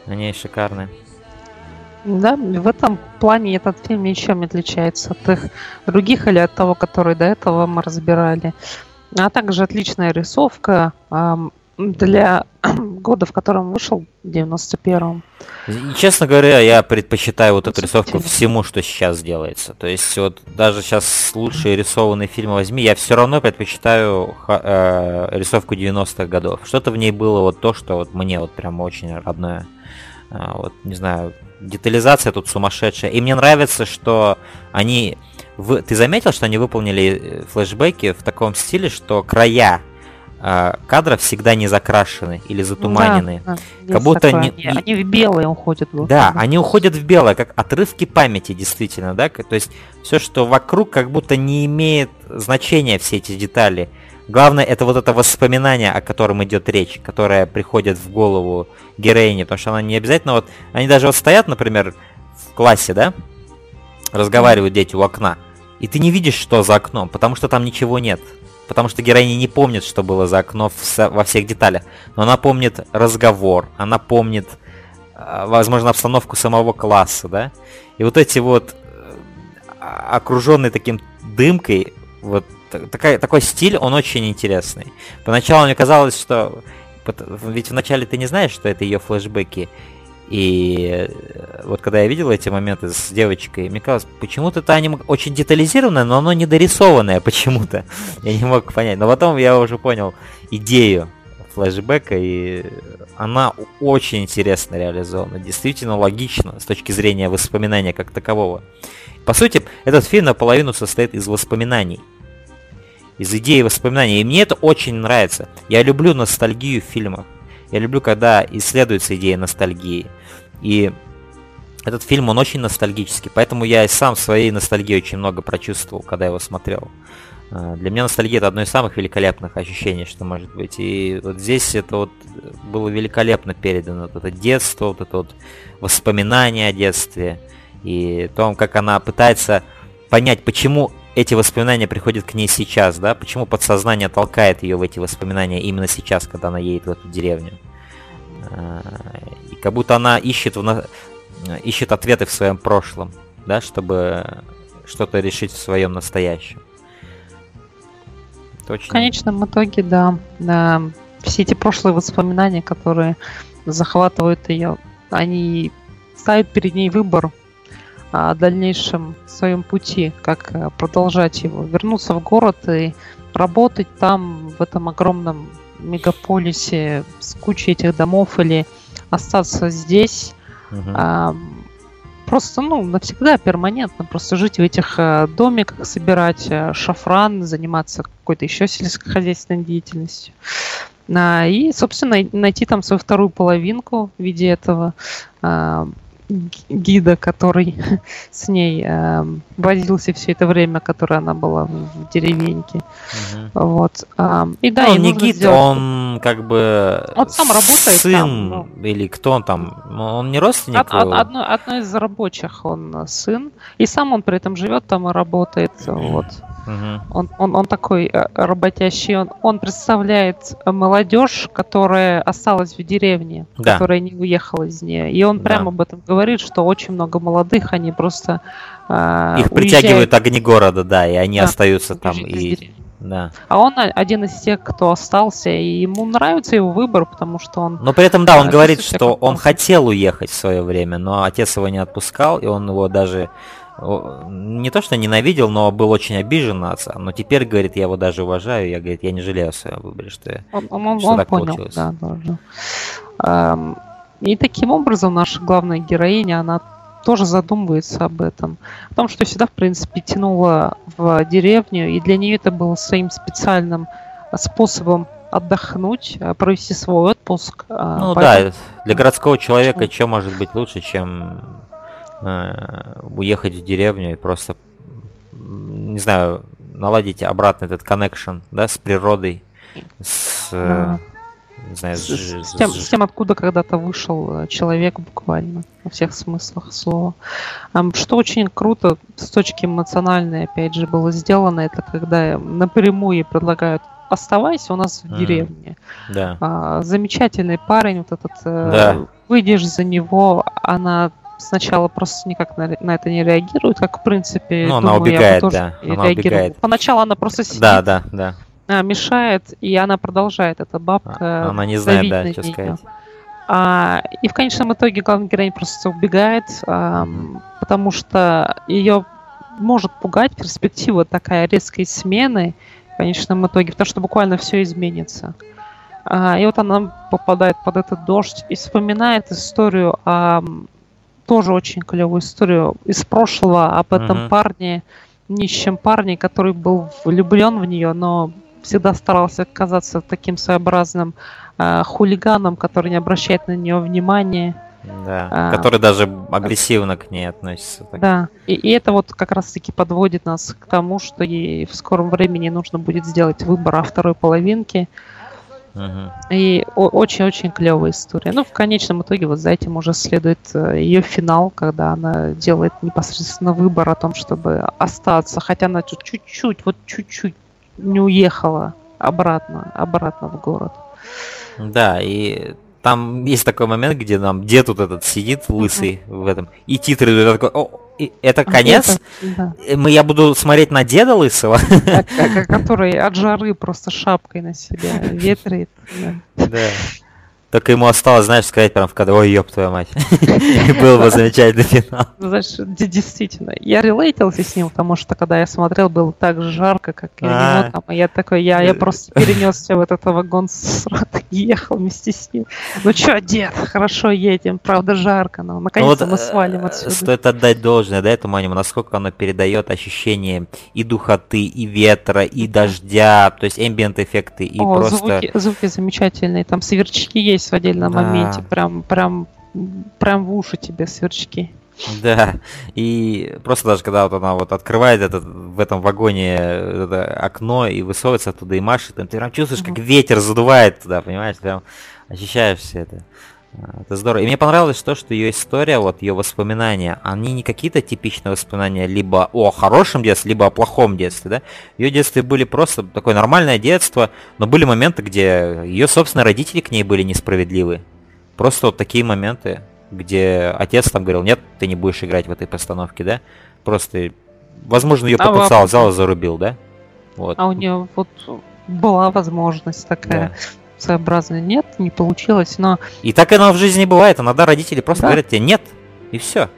Они шикарные. Да, в этом плане этот фильм ничем не отличается от их других или от того, который до этого мы разбирали. А также отличная рисовка э, для года, в котором вышел, в девяносто первом. Честно говоря, я предпочитаю вот эту рисовку всему, что сейчас делается. То есть вот даже сейчас лучшие рисованные фильмы возьми, я все равно предпочитаю э, рисовку девяностых годов. Что-то в ней было вот то, что вот мне вот прям очень родное. Э, вот, не знаю, детализация тут сумасшедшая. И мне нравится, что они... Вы, ты заметил, что они выполнили флешбеки в таком стиле, что края э, кадров всегда не закрашены или затуманены. Да, да, как будто не... Они в белое уходят. Вот. Да, они уходят в белое, как отрывки памяти, действительно, да. То есть все, что вокруг, как будто не имеет значения, все эти детали. Главное, это вот это воспоминание, о котором идет речь, которое приходит в голову героине, потому что она не обязательно вот. Они даже вот стоят, например, в классе, да? Разговаривают дети у окна, и ты не видишь, что за окном, потому что там ничего нет. Потому что героиня не помнит, что было за окном во всех деталях. Но она помнит разговор, она помнит, возможно, обстановку самого класса, да? И вот эти вот, окруженные таким дымкой, вот такой, такой стиль, он очень интересный. Поначалу мне казалось, что... Ведь вначале ты не знаешь, что это ее флешбеки. И вот когда я видел эти моменты с девочкой, мне казалось, почему-то это аниме очень детализированное, но оно недорисованное почему-то. Я не мог понять. Но потом я уже понял идею флешбека, и она очень интересно реализована. Действительно логично с точки зрения воспоминания как такового. По сути, этот фильм наполовину состоит из воспоминаний. из идей и воспоминаний. И мне это очень нравится. Я люблю ностальгию в фильмах. Я люблю, когда исследуется идея ностальгии. И этот фильм, он очень ностальгический. Поэтому я и сам своей ностальгии очень много прочувствовал, когда его смотрел. Для меня ностальгия — это одно из самых великолепных ощущений, что может быть. И вот здесь это вот было великолепно передано. Вот это детство, вот это вот воспоминание о детстве. И о том, как она пытается понять, почему эти воспоминания приходят к ней сейчас, да? Почему подсознание толкает ее в эти воспоминания именно сейчас, когда она едет в эту деревню. И как будто она ищет, в... ищет ответы в своем прошлом, да, чтобы что-то решить в своем настоящем. Очень... В конечном итоге, да, да, все эти прошлые воспоминания, которые захватывают ее, они ставят перед ней выбор о дальнейшем своем пути, как продолжать его, вернуться в город и работать там, в этом огромном мегаполисе с кучей этих домов, или остаться здесь, uh-huh. а, просто, ну, навсегда, перманентно, просто жить в этих домиках, собирать шафран, заниматься какой-то еще сельскохозяйственной деятельностью. А, и, собственно, найти там свою вторую половинку в виде этого а, гида, который с ней э, возился все это время, которое она была в деревеньке. Угу. Вот. Э, и да, он не гид, сделать... он как бы он сам работает, сын там, ну... или кто он там, он не родственник? Од- од- одно, одно из рабочих, он сын, и сам он при этом живет там и работает. Угу. Вот. Угу. Он, он, он такой работящий, он, он представляет молодежь, которая осталась в деревне, да. которая не уехала из нее, и он да. прямо об этом говорит. Говорит, что очень много молодых, они просто э, их уезжают. Притягивают огни города, да, и они да, остаются там. И... Да. А он один из тех, кто остался, и ему нравится его выбор, потому что он... Но при этом, да, он э, говорит, что он там... хотел уехать в свое время, но отец его не отпускал, и он его даже не то что ненавидел, но был очень обижен на отца. Но теперь, говорит, я его даже уважаю, я, говорит, я не жалею о своем выборе, что, он, он, что он так понял, получилось. Да, тоже. И таким образом наша главная героиня, она тоже задумывается об этом. О том, что всегда, в принципе, тянула в деревню, и для нее это было своим специальным способом отдохнуть, провести свой отпуск. Ну да, для городского человека что может быть лучше, чем э, уехать в деревню и просто, не знаю, наладить обратно этот коннекшн, да, с природой, с... Да. Не знаю, с, ж, с, тем, ж... с тем, откуда когда-то вышел человек буквально, во всех смыслах слова. Что очень круто с точки эмоциональной, опять же, было сделано, это когда напрямую предлагают: оставайся у нас в mm-hmm. деревне. Да. А, замечательный парень, вот этот, да. выйдешь за него, она сначала просто никак на, на это не реагирует, как в принципе... Ну, думаю, она убегает, да. Она убегает. Поначалу она просто сидит. Да, да, да. мешает, и она продолжает, эта бабка. Она не знает, да, что сказать. А, и в конечном итоге главная героиня просто убегает, а, mm-hmm. потому что ее может пугать перспектива такая резкой смены в конечном итоге, потому что буквально все изменится. А, и вот она попадает под этот дождь и вспоминает историю, а, тоже очень клевую историю из прошлого об этом mm-hmm. парне, нищем парне, который был влюблен в нее, но всегда старался казаться таким своеобразным э, хулиганом, который не обращает на нее внимания. Да, а, который даже агрессивно к ней относится. Так. Да, и, и это вот как раз-таки подводит нас к тому, что ей в скором времени нужно будет сделать выбор о второй половинке. Угу. И о- очень-очень клевая история. Ну, в конечном итоге вот за этим уже следует ее финал, когда она делает непосредственно выбор о том, чтобы остаться, хотя она чуть-чуть, вот чуть-чуть не уехала обратно, обратно в город. Да, и там есть такой момент, где нам дед вот этот сидит, лысый, mm-hmm. в этом, и титры такой: о, это конец? Это, да. Мы, я буду смотреть на деда лысого? Который от жары просто шапкой на себя ветрит. Да. Только ему осталось, знаешь, сказать прям в кадре: ой, ёб твою мать. И был бы замечательный финал. Знаешь, действительно, я релейтился с ним, потому что когда я смотрел, было так жарко, как и у него там. Я такой, я просто перенесся в этот вагон с сратой. ехал вместе с ним. Ну что, дед, хорошо едем, правда жарко, но наконец-то вот мы свалим отсюда. Стоит отдать должное, да, этому аниме, насколько оно передает ощущение и духоты, и ветра, и дождя, то есть эмбиент эффекты, и О, просто... Звуки, звуки замечательные, там сверчки есть в отдельном да. моменте, прям, прям, прям в уши тебе сверчки. Да, и просто даже когда вот она вот открывает этот, в этом вагоне это окно и высовывается оттуда и машет, ты прям чувствуешь, как ветер задувает туда, понимаешь, прям ощущаешь все это. Это здорово. И мне понравилось то, что ее история, вот ее воспоминания, они не какие-то типичные воспоминания либо о хорошем детстве, либо о плохом детстве, да. Ее детстве были просто такое нормальное детство, но были моменты, где ее, собственно, родители к ней были несправедливы. Просто вот такие моменты, где отец там говорил, нет, ты не будешь играть в этой постановке, да? Просто, возможно, ее а потенциал вопрос. зала зарубил, да? Вот. А у нее вот была возможность такая да. своеобразная. Нет, не получилось, но... И так оно в жизни бывает. Иногда родители просто да? говорят тебе нет, и все.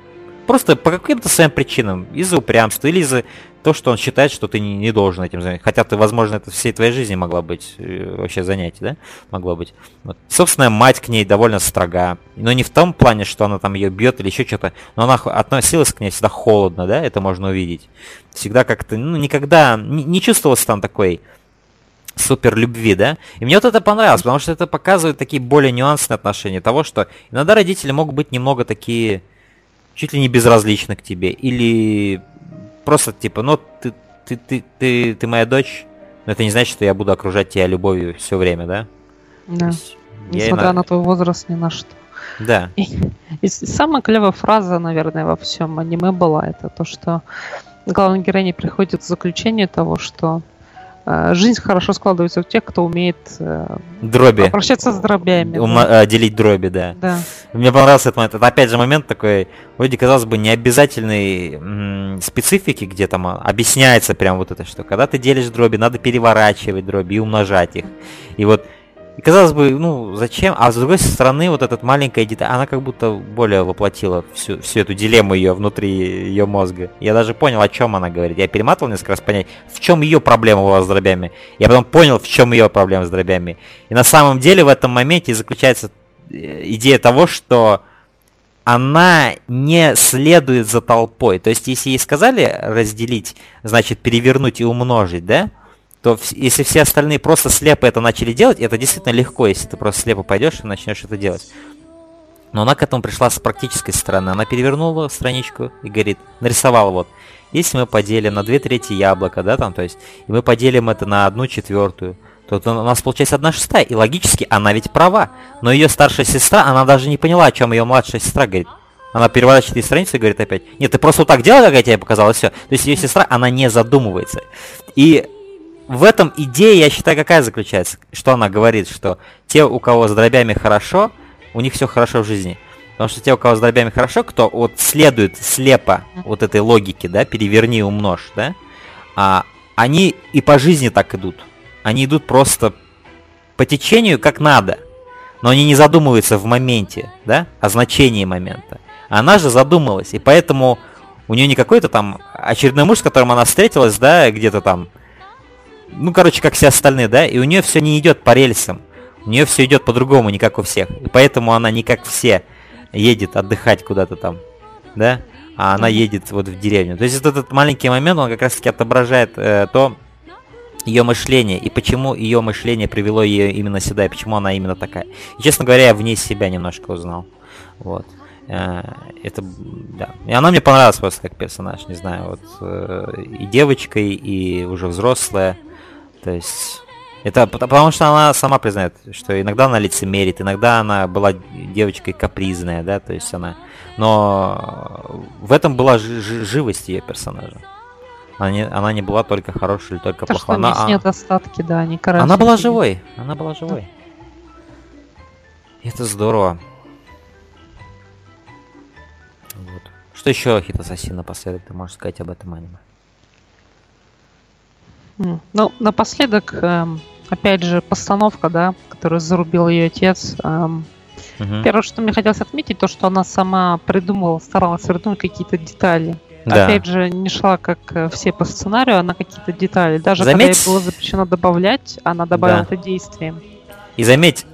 Просто по каким-то своим причинам. Из-за упрямства или из-за того, что он считает, что ты не должен этим заниматься. Хотя ты, возможно, это всей твоей жизни могла быть вообще занятие, да? Могла быть. Вот. Собственная мать к ней довольно строга. Но не в том плане, что она там ее бьет или еще что-то. Но она относилась к ней всегда холодно, да? Это можно увидеть. Всегда как-то, ну, никогда... Не, не чувствовалось там такой... супер любви, да? И мне вот это понравилось, потому что это показывает такие более нюансные отношения того, что иногда родители могут быть немного такие... чуть ли не безразлично к тебе, или просто типа, ну, ты, ты, ты, ты, ты моя дочь, но это не значит, что я буду окружать тебя любовью все время, да? Да, несмотря на твой возраст, ни на что. Да. И, и самая клевая фраза, наверное, во всем аниме была, это то, что главной героине приходит к заключению того, что э, жизнь хорошо складывается у тех, кто умеет э, дроби. обращаться с дробями. Ума- да. Делить дроби, да. да. Мне понравился этот момент. Это опять же момент такой, вроде, казалось бы, необязательной м- специфики, где там объясняется прям вот это, что когда ты делишь дроби, надо переворачивать дроби и умножать их. И вот, и казалось бы, ну, зачем? А с другой стороны, вот эта маленькая деталь, она как будто более воплотила всю, всю эту дилемму ее внутри ее мозга. Я даже понял, о чем она говорит. Я перематывал несколько раз понять, в чем ее проблема была с дробями. Я потом понял, в чем ее проблема с дробями. И на самом деле в этом моменте заключается идея того, что она не следует за толпой. То есть, если ей сказали разделить, значит, перевернуть и умножить, да? То если все остальные просто слепо это начали делать, это действительно легко, если ты просто слепо пойдешь и начнешь это делать. Но она к этому пришла с практической стороны. Она перевернула страничку и говорит, нарисовала вот. Если мы поделим на две трети яблока, да, там, то есть, и мы поделим это на одну четвертую, то у нас получается одна шестая, и логически она ведь права. Но ее старшая сестра, она даже не поняла, о чем ее младшая сестра говорит. Она переворачивает страницу и говорит опять, нет, ты просто вот так делала, как я тебе показала, и все. То есть ее сестра, она не задумывается. И в этом идея, я считаю, какая заключается? Что она говорит, что те, у кого с дробями хорошо, у них все хорошо в жизни. Потому что те, у кого с дробями хорошо, кто вот следует слепо вот этой логике, да, переверни и умножь, да, а, они и по жизни так идут. Они идут просто по течению, как надо. Но они не задумываются в моменте, да, о значении момента. Она же задумалась, и поэтому у нее не какой-то там очередной муж, с которым она встретилась, да, где-то там, ну, короче, как все остальные, да, и у нее все не идет по рельсам. У нее все идет по-другому, не как у всех. И поэтому она не как все едет отдыхать куда-то там, да, а она едет вот в деревню. То есть вот этот маленький момент, он как раз-таки отображает э, то... ее мышление, и почему ее мышление привело ее именно сюда, и почему она именно такая. И, честно говоря, я вне себя немножко узнал. Вот. Это, да. И она мне понравилась просто как персонаж, не знаю, вот. И девочка, и уже взрослая. То есть... Это потому что она сама признает, что иногда она лицемерит, иногда она была девочкой капризная, да, то есть она... Но в этом была ж- ж- живость ее персонажа. Она не, она не была только хорошей или только то, плохой. Она, она, недостатки, да, не она была живой. Она была живой. Да. Это здорово. Вот. Что еще, Хитассасин, напоследок ты можешь сказать об этом аниме? Ну, напоследок, эм, опять же, постановка, да, которую зарубил ее отец. Эм, угу. Первое, что мне хотелось отметить, то, что она сама придумывала, старалась вернуть какие-то детали. Да. Опять же, не шла, как все по сценарию, она какие-то детали. Даже заметь, когда ей было запрещено добавлять, она добавила да. это действием. И заметь,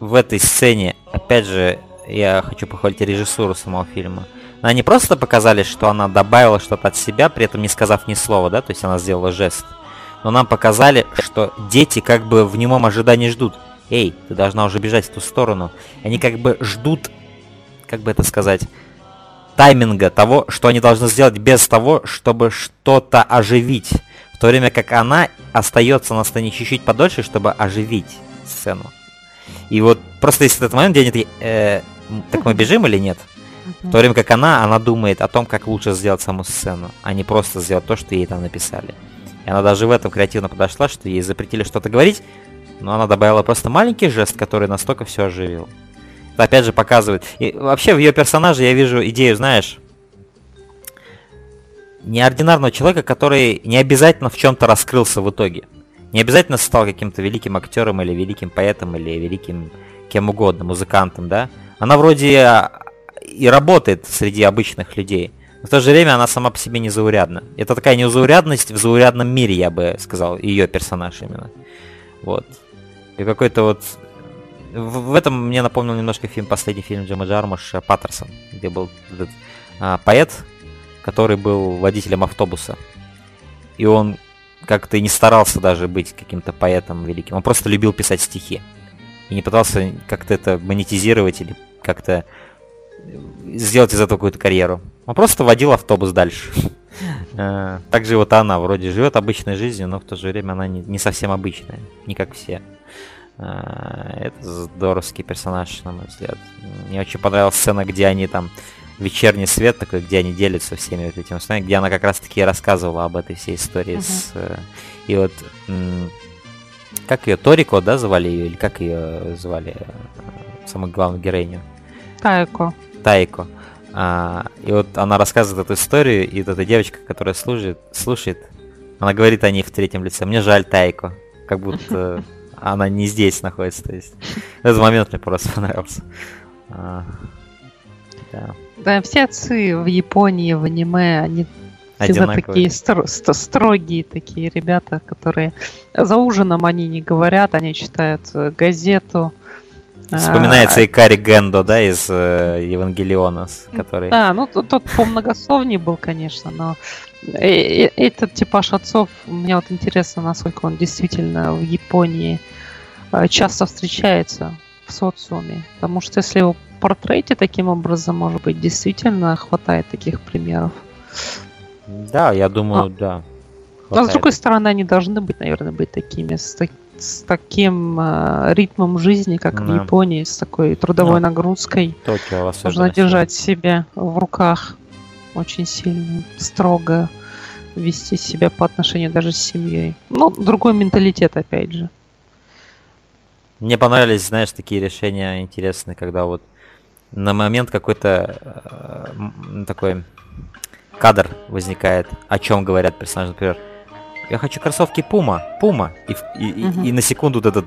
в этой сцене, опять же, я хочу похвалить режиссуру самого фильма. Она не просто показали, что она добавила что-то от себя, при этом не сказав ни слова, да, то есть она сделала жест. Но нам показали, что дети как бы в немом ожидании ждут. Эй, ты должна уже бежать в ту сторону. Они как бы ждут, как бы это сказать, тайминга того, что они должны сделать без того, чтобы что-то оживить. В то время как она остается на сцене чуть-чуть подольше, чтобы оживить сцену. И вот просто если этот момент, где они такие, э, так мы бежим или нет? В то время как она, она думает о том, как лучше сделать саму сцену, а не просто сделать то, что ей там написали. И она даже в этом креативно подошла, что ей запретили что-то говорить, но она добавила просто маленький жест, который настолько все оживил. Это опять же показывает. И вообще в ее персонаже я вижу идею, знаешь, неординарного человека, который не обязательно в чем-то раскрылся в итоге. Не обязательно стал каким-то великим актером или великим поэтом или великим кем угодно, музыкантом, да? Она вроде и работает среди обычных людей, но в то же время она сама по себе незаурядна. Это такая незаурядность в заурядном мире, я бы сказал, ее персонаж именно. Вот. И какой-то вот... В, в этом мне напомнил немножко фильм, последний фильм Джима Джармуша «Паттерсон», где был этот а, поэт, который был водителем автобуса. И он как-то и не старался даже быть каким-то поэтом великим. Он просто любил писать стихи. И не пытался как-то это монетизировать или как-то сделать из этого какую-то карьеру. Он просто водил автобус дальше. Также вот она вроде живет обычной жизнью, но в то же время она не совсем обычная. Не как все. Это здоровский персонаж, на мой взгляд. Мне очень понравилась сцена, где они там... Вечерний свет такой, где они делятся всеми вот этими сценами, где она как раз-таки рассказывала об этой всей истории uh-huh. с... И вот... Как ее? Торико, да, звали ее? Или как ее звали? Самую главную героиню? Тайко. Тайко. А, и вот она рассказывает эту историю, и вот эта девочка, которая служит, слушает, она говорит о ней в третьем лице. Мне жаль Тайко. Как будто она не здесь находится. То есть этот момент мне просто понравился. Да. Да, все отцы в Японии, в аниме, они всегда такие стр- ст- строгие такие ребята, которые за ужином они не говорят, они читают газету. Вспоминается а- Икари Гендо, да, из э, Евангелиона, который... Да, ну тот, тот помногословнее был, конечно, но э- э- этот типаж отцов, мне вот интересно, насколько он действительно в Японии э- часто встречается в социуме, потому что если его портрете таким образом, может быть, действительно хватает таких примеров. Да, я думаю, а. да. Хватает. Но с другой стороны, они должны быть, наверное, быть такими, с, так, с таким э, ритмом жизни, как да. в Японии, с такой трудовой да. нагрузкой. Токио, нужно держать себя в руках очень сильно, строго вести себя по отношению даже с семьей. Ну, другой менталитет, опять же. Мне понравились, знаешь, такие решения интересные, когда вот на момент какой-то э, такой кадр возникает, о чем говорят персонажи, например, я хочу кроссовки Puma, Puma, и, и, uh-huh. и, и на секунду вот этот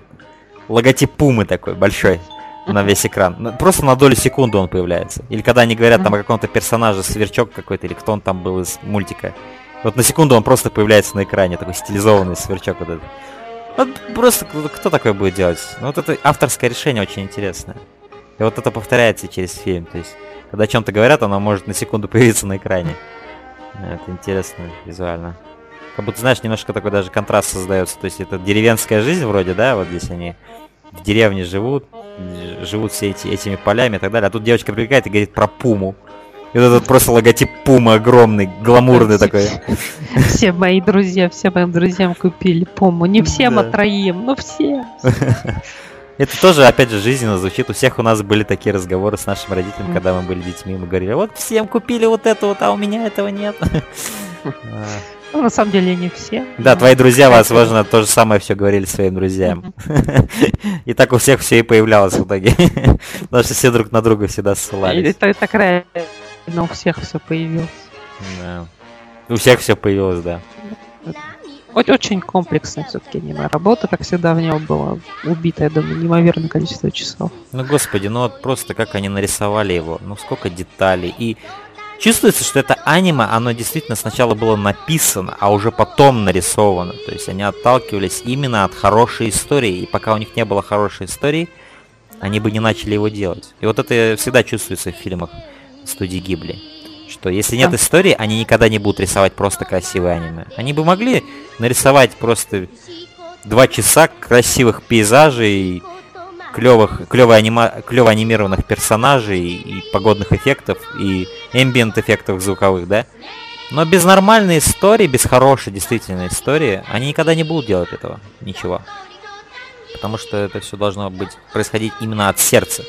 логотип Puma такой большой uh-huh. на весь экран, просто на долю секунды он появляется, или когда они говорят uh-huh. там о каком-то персонаже, сверчок какой-то, или кто он там был из мультика, вот на секунду он просто появляется на экране, такой стилизованный сверчок вот этот, вот просто кто такой будет делать, ну, вот это авторское решение очень интересное. И вот это повторяется через фильм, то есть, когда о чем-то говорят, оно может на секунду появиться на экране. Это интересно визуально. Как будто, знаешь, немножко такой даже контраст создается, то есть это деревенская жизнь вроде, да, вот здесь они в деревне живут, живут все эти, этими полями и так далее, а тут девочка прибегает и говорит про Пуму. И вот этот просто логотип Пума огромный, гламурный такой. Все мои друзья, все моим друзьям купили Пуму, не всем, а троим, но все. Это тоже, опять же, жизненно звучит. У всех у нас были такие разговоры с нашими родителями, mm-hmm. когда мы были детьми, мы говорили, вот всем купили вот это вот, а у меня этого нет. Ну, на самом деле, не все. Да, твои друзья, возможно, то же самое все говорили своим друзьям. И так у всех все и появлялось в итоге. Потому что все друг на друга всегда ссылались. И так реально у всех все появилось. У всех все появилось, да. Очень комплексная все-таки аниме работа, как всегда в нем было убито, я думаю, неимоверное количество часов. Ну, господи, ну вот просто как они нарисовали его, ну сколько деталей. И чувствуется, что это аниме, оно действительно сначала было написано, а уже потом нарисовано. То есть они отталкивались именно от хорошей истории, и пока у них не было хорошей истории, они бы не начали его делать. И вот это всегда чувствуется в фильмах студии Гибли. Что если нет истории, они никогда не будут рисовать просто красивые аниме. Они бы могли нарисовать просто два часа красивых пейзажей, клёвых, клёво анима, клёво анимированных персонажей, и погодных эффектов, и эмбиент эффектов звуковых, да? Но без нормальной истории, без хорошей действительно истории, они никогда не будут делать этого. Ничего. Потому что это все должно быть происходить именно от сердца.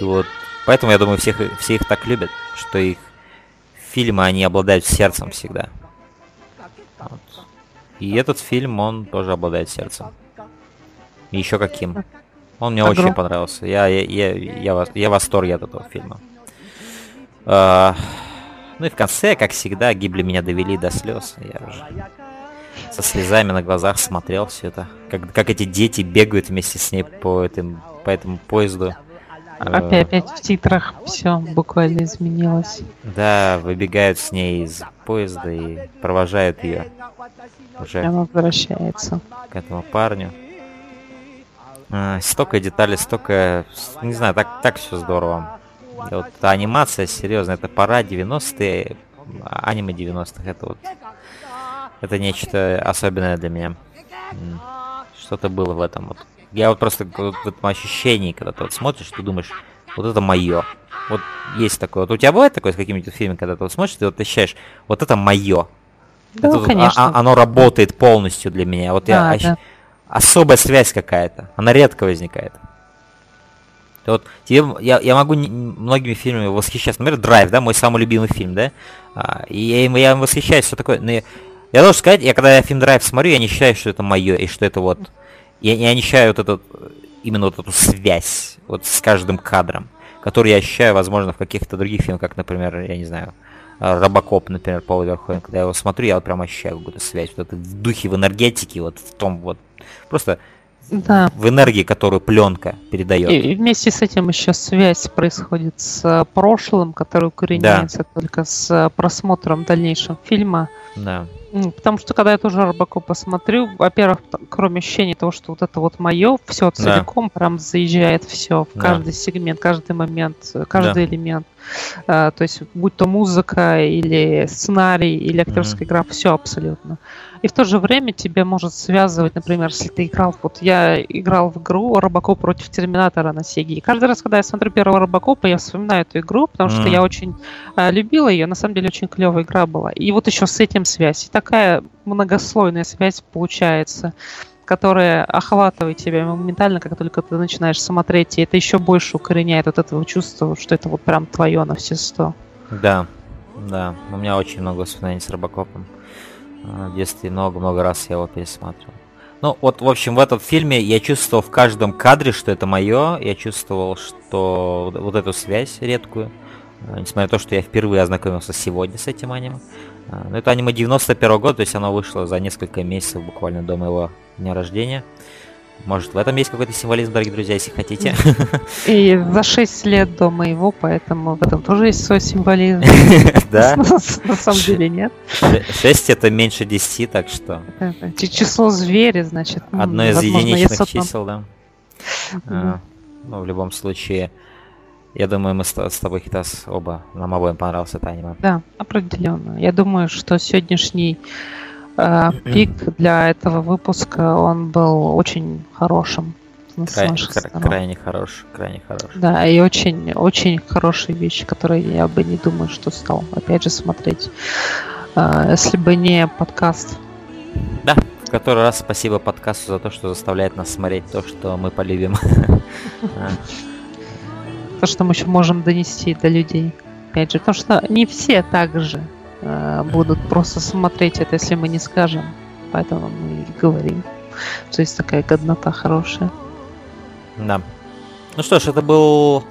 И вот поэтому, я думаю, всех, все их так любят, что их фильмы, они обладают сердцем всегда. Вот. И этот фильм, он тоже обладает сердцем. И еще каким. Он мне Огром. очень понравился. Я, я, я, я, я в восторге от этого фильма. А, ну и в конце, как всегда, Гибли меня довели до слез. Я уже со слезами на глазах смотрел все это. Как, как эти дети бегают вместе с ней по, этим, по этому поезду. Опять, опять в титрах все буквально изменилось. Да, выбегают с ней из поезда и провожают ее. Уже она возвращается к этому парню. А, столько деталей, столько... Не знаю, так, так все здорово. И вот анимация, серьезно, это пора девяностые, аниме девяностых. Это вот... Это нечто особенное для меня. Что-то было в этом вот. Я вот просто вот, в этом ощущении, когда ты вот смотришь, ты думаешь, вот это мое. Вот есть такое. Вот у тебя бывает такое с каким-нибудь фильмом, когда ты вот смотришь, ты вот ощущаешь, вот это мое. Да, это, конечно. Вот, а, оно работает полностью для меня. Вот да, я ощ... да. Особая связь какая-то. Она редко возникает. Вот тебе, я, я могу не, многими фильмами восхищаться. Например, «Драйв», да, мой самый любимый фильм, да. А, и я им, я им восхищаюсь, все такое. Но я, я должен сказать, я когда я фильм «Драйв» смотрю, я не считаю, что это мое, и что это вот. Я, я ощущаю вот этот, именно вот эту связь вот с каждым кадром, которую я ощущаю, возможно, в каких-то других фильмах, как, например, я не знаю, «Робокоп», например, Пола Верховен. Когда я его смотрю, я вот прям ощущаю какую-то связь. Вот это в духе, в энергетике, вот в том вот. Просто да. В энергии, которую пленка передает. И вместе с этим еще связь происходит с прошлым, который укореняется да. только с просмотром дальнейшего фильма. Да. Потому что когда я тоже «Робокопа» посмотрю, во-первых, кроме ощущения того, что вот это вот мое, все целиком да. прям заезжает все в каждый да. сегмент, каждый момент, каждый да. элемент. А, то есть будь то музыка или сценарий, или актерская mm-hmm. игра, все абсолютно. И в то же время тебе может связывать, например, если ты играл, вот я играл в игру «Робокоп против Терминатора» на Сеге. И каждый раз, когда я смотрю первого «Робокопа», я вспоминаю эту игру, потому mm-hmm. что я очень а, любила ее, на самом деле очень клевая игра была. И вот еще с этим связь. И такая многослойная связь получается, которая охватывает тебя моментально, как только ты начинаешь смотреть, и это еще больше укореняет вот этого чувства, что это вот прям твое на все сто. Да, да, у меня очень много воспоминаний с «Робокопом». В детстве много-много раз я его пересматривал. Ну, вот, в общем, в этом фильме я чувствовал в каждом кадре, что это мое. Я чувствовал, что вот эту связь редкую. Несмотря на то, что я впервые ознакомился сегодня с этим аниме. Но это аниме девяносто первого года, то есть оно вышло за несколько месяцев буквально до моего дня рождения. Может, в этом есть какой-то символизм, дорогие друзья, если хотите. И за шесть лет до моего, поэтому в этом тоже есть свой символизм. Да? На самом деле нет. шесть это меньше десяти, так что... Число зверя, значит. Одно из единичных чисел, да. Ну, в любом случае, я думаю, мы с тобой, Хитас, оба, нам обоим понравился это аниме. Да, определенно. Я думаю, что сегодняшний... пик для этого выпуска, он был очень хорошим. Край, кра- крайне хорош, крайне хорош. Да, и очень, очень хорошие вещи, которые я бы не думаю, что стал, опять же, смотреть, если бы не подкаст. Да, в который раз спасибо подкасту за то, что заставляет нас смотреть то, что мы полюбим. То, что мы еще можем донести до людей, опять же, потому что не все так же будут просто смотреть это, если мы не скажем. Поэтому мы говорим. То есть такая годнота хорошая. Да. Ну что ж, это был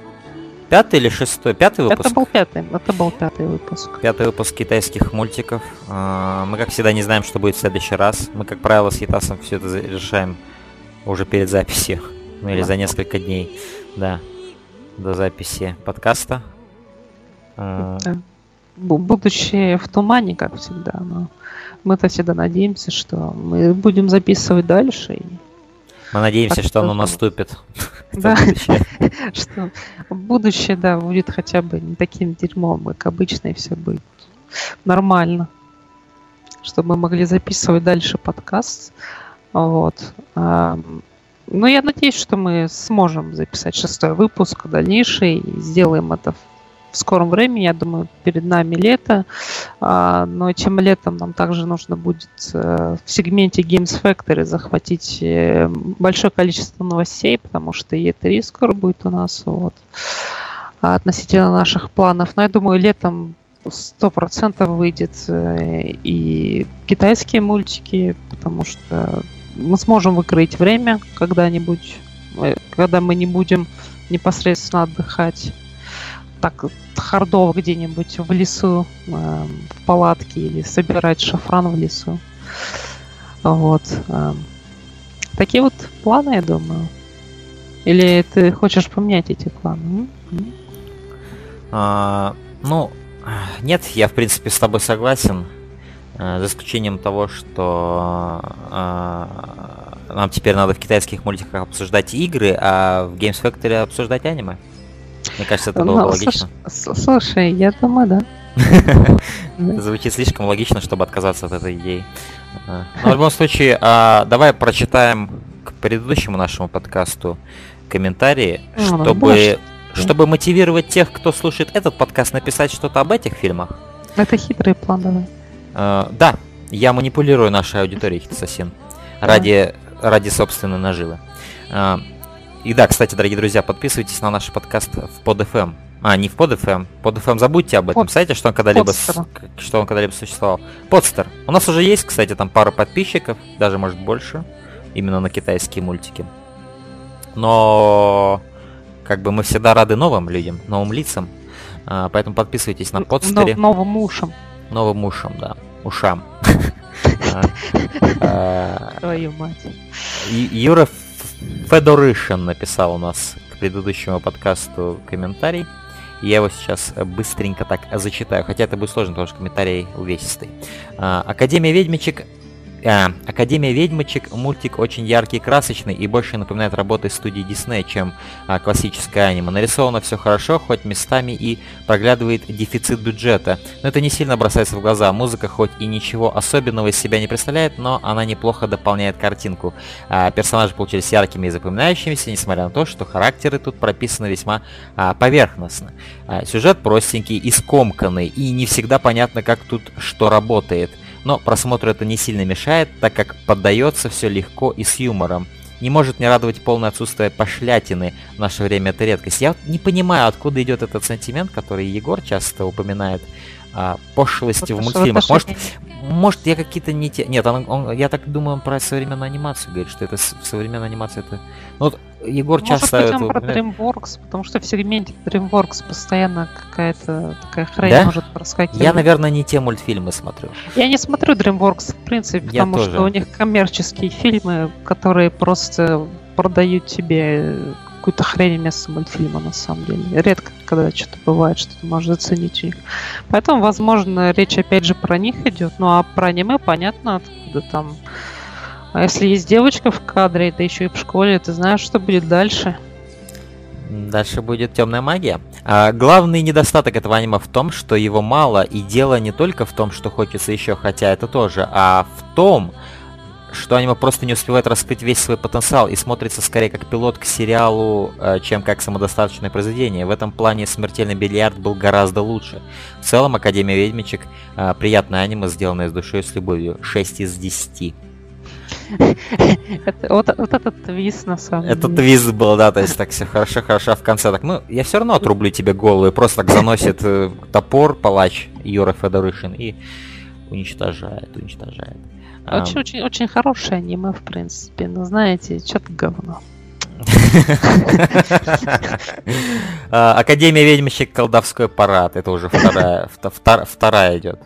пятый или шестой? Пятый выпуск? Это был пятый. Это был пятый выпуск. Пятый выпуск китайских мультиков. Мы, как всегда, не знаем, что будет в следующий раз. Мы, как правило, с Хитасом все это решаем уже перед записью. Ну или да. за несколько дней. Да. До записи подкаста. Да. Будущее в тумане, как всегда, но мы-то всегда надеемся, что мы будем записывать дальше. И... Мы надеемся, а что оно наступит. Да, что будущее, да, будет хотя бы не таким дерьмом, как обычно, и все будет нормально. Чтобы мы могли записывать дальше подкаст. Вот. Но я надеюсь, что мы сможем записать шестой выпуск, дальнейший, и сделаем это в скором времени. Я думаю, перед нами лето. Но этим летом нам также нужно будет в сегменте Games Factory захватить большое количество новостей, потому что и три скоро будет у нас. Вот. Относительно наших планов. Но я думаю, летом сто процентов выйдет и китайские мультики, потому что мы сможем выкроить время когда-нибудь, когда мы не будем непосредственно отдыхать так хардово где-нибудь в лесу, в палатке, или собирать шафран в лесу. Вот. Такие вот планы, я думаю. Или ты хочешь поменять эти планы? А, ну, нет, я в принципе с тобой согласен. За исключением того, что э, нам теперь надо в китайских мультиках обсуждать игры, а в Games Factory обсуждать аниме. Мне кажется, это было ну, бы логично. Слушай, слушай, я думаю, да. Звучит слишком логично, чтобы отказаться от этой идеи. Но в любом случае, давай прочитаем к предыдущему нашему подкасту комментарии, чтобы, чтобы мотивировать тех, кто слушает этот подкаст, написать что-то об этих фильмах. Это хитрый план, давай. Uh, да, я манипулирую нашей аудиторией, Хитассасин, ради, ради собственной наживы. Uh, и да, кстати, дорогие друзья, подписывайтесь на наш подкаст в под эф эм. А, не в под эф эм. под эф эм забудьте об этом. Под... Сайте, что он когда-либо с... что он когда-либо существовал. Подстер. У нас уже есть, кстати, там пара подписчиков, даже, может, больше, именно на китайские мультики. Но как бы мы всегда рады новым людям, новым лицам. Uh, поэтому подписывайтесь на подстере. Но, новым ушам. Новым ушам, да. Ушам. Твою мать. Юра Федоришин написал у нас к предыдущему подкасту комментарий. Я его сейчас быстренько так зачитаю. Хотя это будет сложно, потому что комментарий увесистый. Академия ведьмочек... Академия ведьмочек мультик очень яркий и красочный и больше напоминает работы студии Disney, чем а, классическое аниме. Нарисовано все хорошо, хоть местами и проглядывает дефицит бюджета, но это не сильно бросается в глаза. Музыка хоть и ничего особенного из себя не представляет, но она неплохо дополняет картинку. А, персонажи получились яркими и запоминающимися, несмотря на то, что характеры тут прописаны весьма а, поверхностно. А, сюжет простенький и скомканный, и не всегда понятно, как тут что работает. Но просмотру это не сильно мешает, так как поддается все легко и с юмором. Не может не радовать полное отсутствие пошлятины. В наше время это редкость. Я не понимаю, откуда идет этот сантимент, который Егор часто упоминает. А, пошлости вот в мультфильмах. Может, может, я какие-то не те... Нет, он, он, я так думаю, он про современную анимацию говорит, что это с... современная анимация. Это... Ну, вот Егор может, часто... Может, хотя бы про DreamWorks, потому что в сегменте DreamWorks постоянно какая-то такая хрень, да? Может проскакивать. Я, наверное, не те мультфильмы смотрю. Я не смотрю DreamWorks, в принципе, я потому тоже. Что у них коммерческие фильмы, которые просто продают тебе какую-то хрень вместо мультфильма, на самом деле. Редко, когда что-то бывает, что ты можешь заценить у них. Поэтому, возможно, речь опять же про них идет. Ну, а про аниме понятно, откуда там... А если есть девочка в кадре, да еще и в школе, ты знаешь, что будет дальше? Дальше будет темная магия. А главный недостаток этого аниме в том, что его мало, и дело не только в том, что хочется еще, хотя это тоже, а в том... что аниме просто не успевает раскрыть весь свой потенциал и смотрится скорее как пилот к сериалу, чем как самодостаточное произведение. В этом плане «Смертельный бильярд» был гораздо лучше. В целом, «Академия ведьмочек» — приятное аниме, сделанное с душой и с любовью. шесть из десяти. Вот этот твист, на самом деле. Этот твист был, да, то есть так все хорошо-хорошо в конце. Так, ну, я все равно отрублю тебе голову, и просто так заносит топор, палач Юра Федоришин и уничтожает, уничтожает. Очень-очень um. очень хорошее аниме, в принципе, но знаете, что-то говно. Академия ведьмочек, колдовской парад. Это уже вторая. Вторая идет.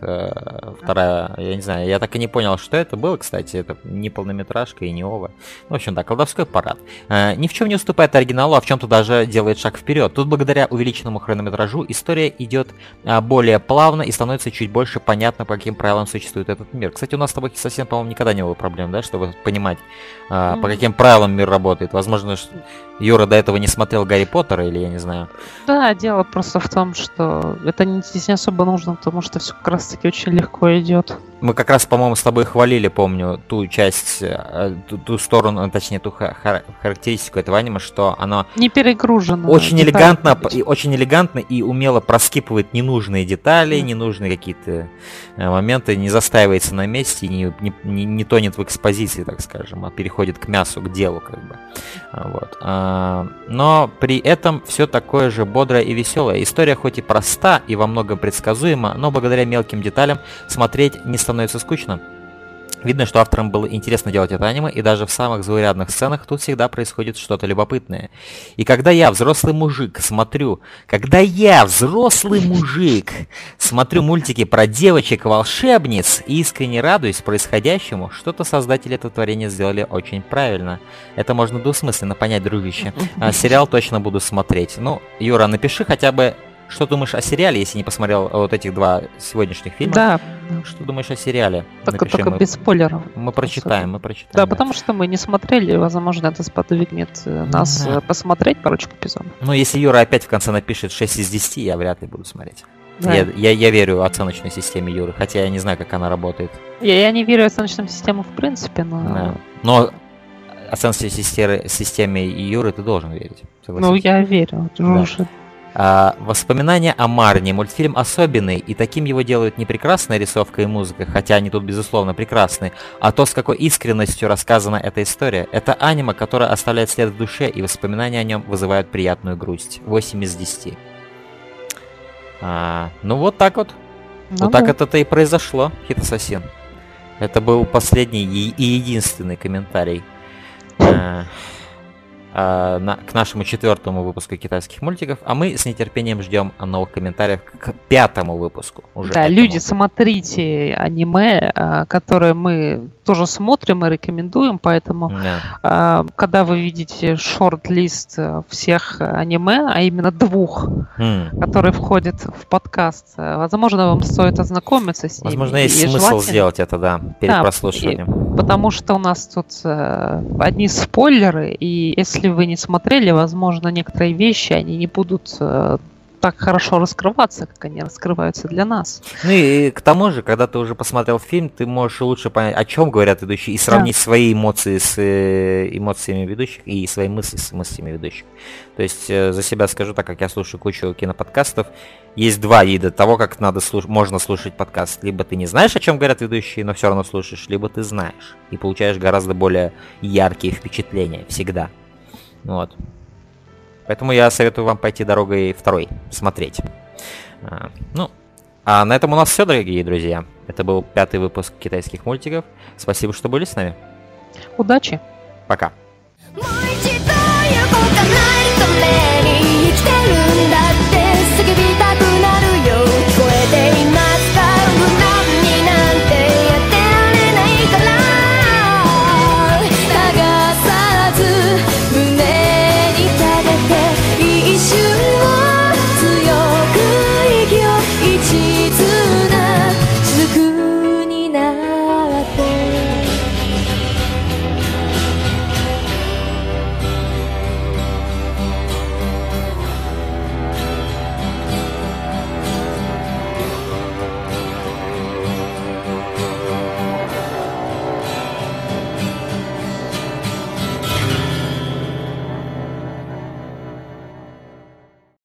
Вторая. Я не знаю. Я так и не понял, что это было, кстати. Это не полнометражка и не ова. В общем, да, колдовской парад. Ни в чем не уступает оригиналу, а в чем-то даже делает шаг вперед. Тут благодаря увеличенному хронометражу история идет более плавно и становится чуть больше понятно, по каким правилам существует этот мир. Кстати, у нас с тобой совсем, по-моему, никогда не было проблем, да, чтобы понимать, по каким правилам мир работает. Возможно, Юра до этого не смотрел Гарри Поттера, или я не знаю. Да, дело просто в том, что это не, здесь не особо нужно, потому что все как раз-таки очень легко идет. Мы как раз, по-моему, с тобой хвалили, помню, ту часть, ту, ту сторону, точнее, ту хар- характеристику этого аниме, что оно не перегружено. Очень элегантно, и, очень элегантно и умело проскипывает ненужные детали, mm. ненужные какие-то моменты, не застаивается на месте, не, не, не, не тонет в экспозиции, так скажем, а переходит к мясу, к делу, как бы. Вот. Но при этом все такое же бодрое и веселое. История хоть и проста и во многом предсказуема, но благодаря мелким деталям смотреть не становится скучно. Видно, что авторам было интересно делать это аниме, и даже в самых заурядных сценах тут всегда происходит что-то любопытное. И когда я, взрослый мужик, смотрю... Когда я, взрослый мужик, смотрю мультики про девочек-волшебниц и искренне радуюсь происходящему, что-то создатели этого творения сделали очень правильно. Это можно двусмысленно понять, дружище. А сериал точно буду смотреть. Ну, Юра, напиши хотя бы... Что думаешь о сериале, если не посмотрел вот этих два сегодняшних фильма? Да. Что думаешь о сериале? Только, только мы, без спойлеров. Мы прочитаем, мы прочитаем. Да, да, потому что мы не смотрели, возможно, это сподвигнет нас да. посмотреть парочку эпизодов. Ну, если Юра опять в конце напишет шесть из десяти, я вряд ли буду смотреть. Да. Я, я, я верю оценочной системе Юры, хотя я не знаю, как она работает. Я, я не верю оценочным системам в принципе, но... Да. Но... оценочной системе Юры ты должен верить. Согласен? Ну, я верю. Да. А, воспоминания о Марне. Мультфильм особенный, и таким его делают не прекрасная рисовка и музыка, хотя они тут, безусловно, прекрасны, а то, с какой искренностью рассказана эта история. Это аниме, которое оставляет след в душе, и воспоминания о нем вызывают приятную грусть. восемь из десяти. А, ну вот так вот. Ну, вот так да. это-то и произошло, Хитассасин. Это был последний и, и единственный комментарий. А- На, к нашему четвертому выпуску китайских мультиков, а мы с нетерпением ждем новых комментариев к пятому выпуску. Уже да, этому. Люди, смотрите аниме, которое мы тоже смотрим и рекомендуем, поэтому yeah. когда вы видите шорт-лист всех аниме, а именно двух, mm. которые входят в подкаст, возможно, вам стоит ознакомиться с ними. Возможно, есть и смысл желательно... сделать это, да, перед да, прослушиванием. И, потому что у нас тут одни спойлеры, и если Если вы не смотрели, возможно, некоторые вещи, они не будут э, так хорошо раскрываться, как они раскрываются для нас. Ну и, и к тому же, когда ты уже посмотрел фильм, ты можешь лучше понять, о чем говорят ведущие, и сравнить да. свои эмоции с э, эмоциями ведущих и свои мысли с мыслями ведущих. То есть э, за себя скажу, так как я слушаю кучу киноподкастов, есть два вида того, как надо слуш- можно слушать подкаст. Либо ты не знаешь, о чем говорят ведущие, но все равно слушаешь, либо ты знаешь и получаешь гораздо более яркие впечатления всегда. Вот. Поэтому я советую вам пойти дорогой второй, смотреть. А, ну, а на этом у нас все, дорогие друзья. Это был пятый выпуск китайских мультиков. Спасибо, что были с нами. Удачи. Пока.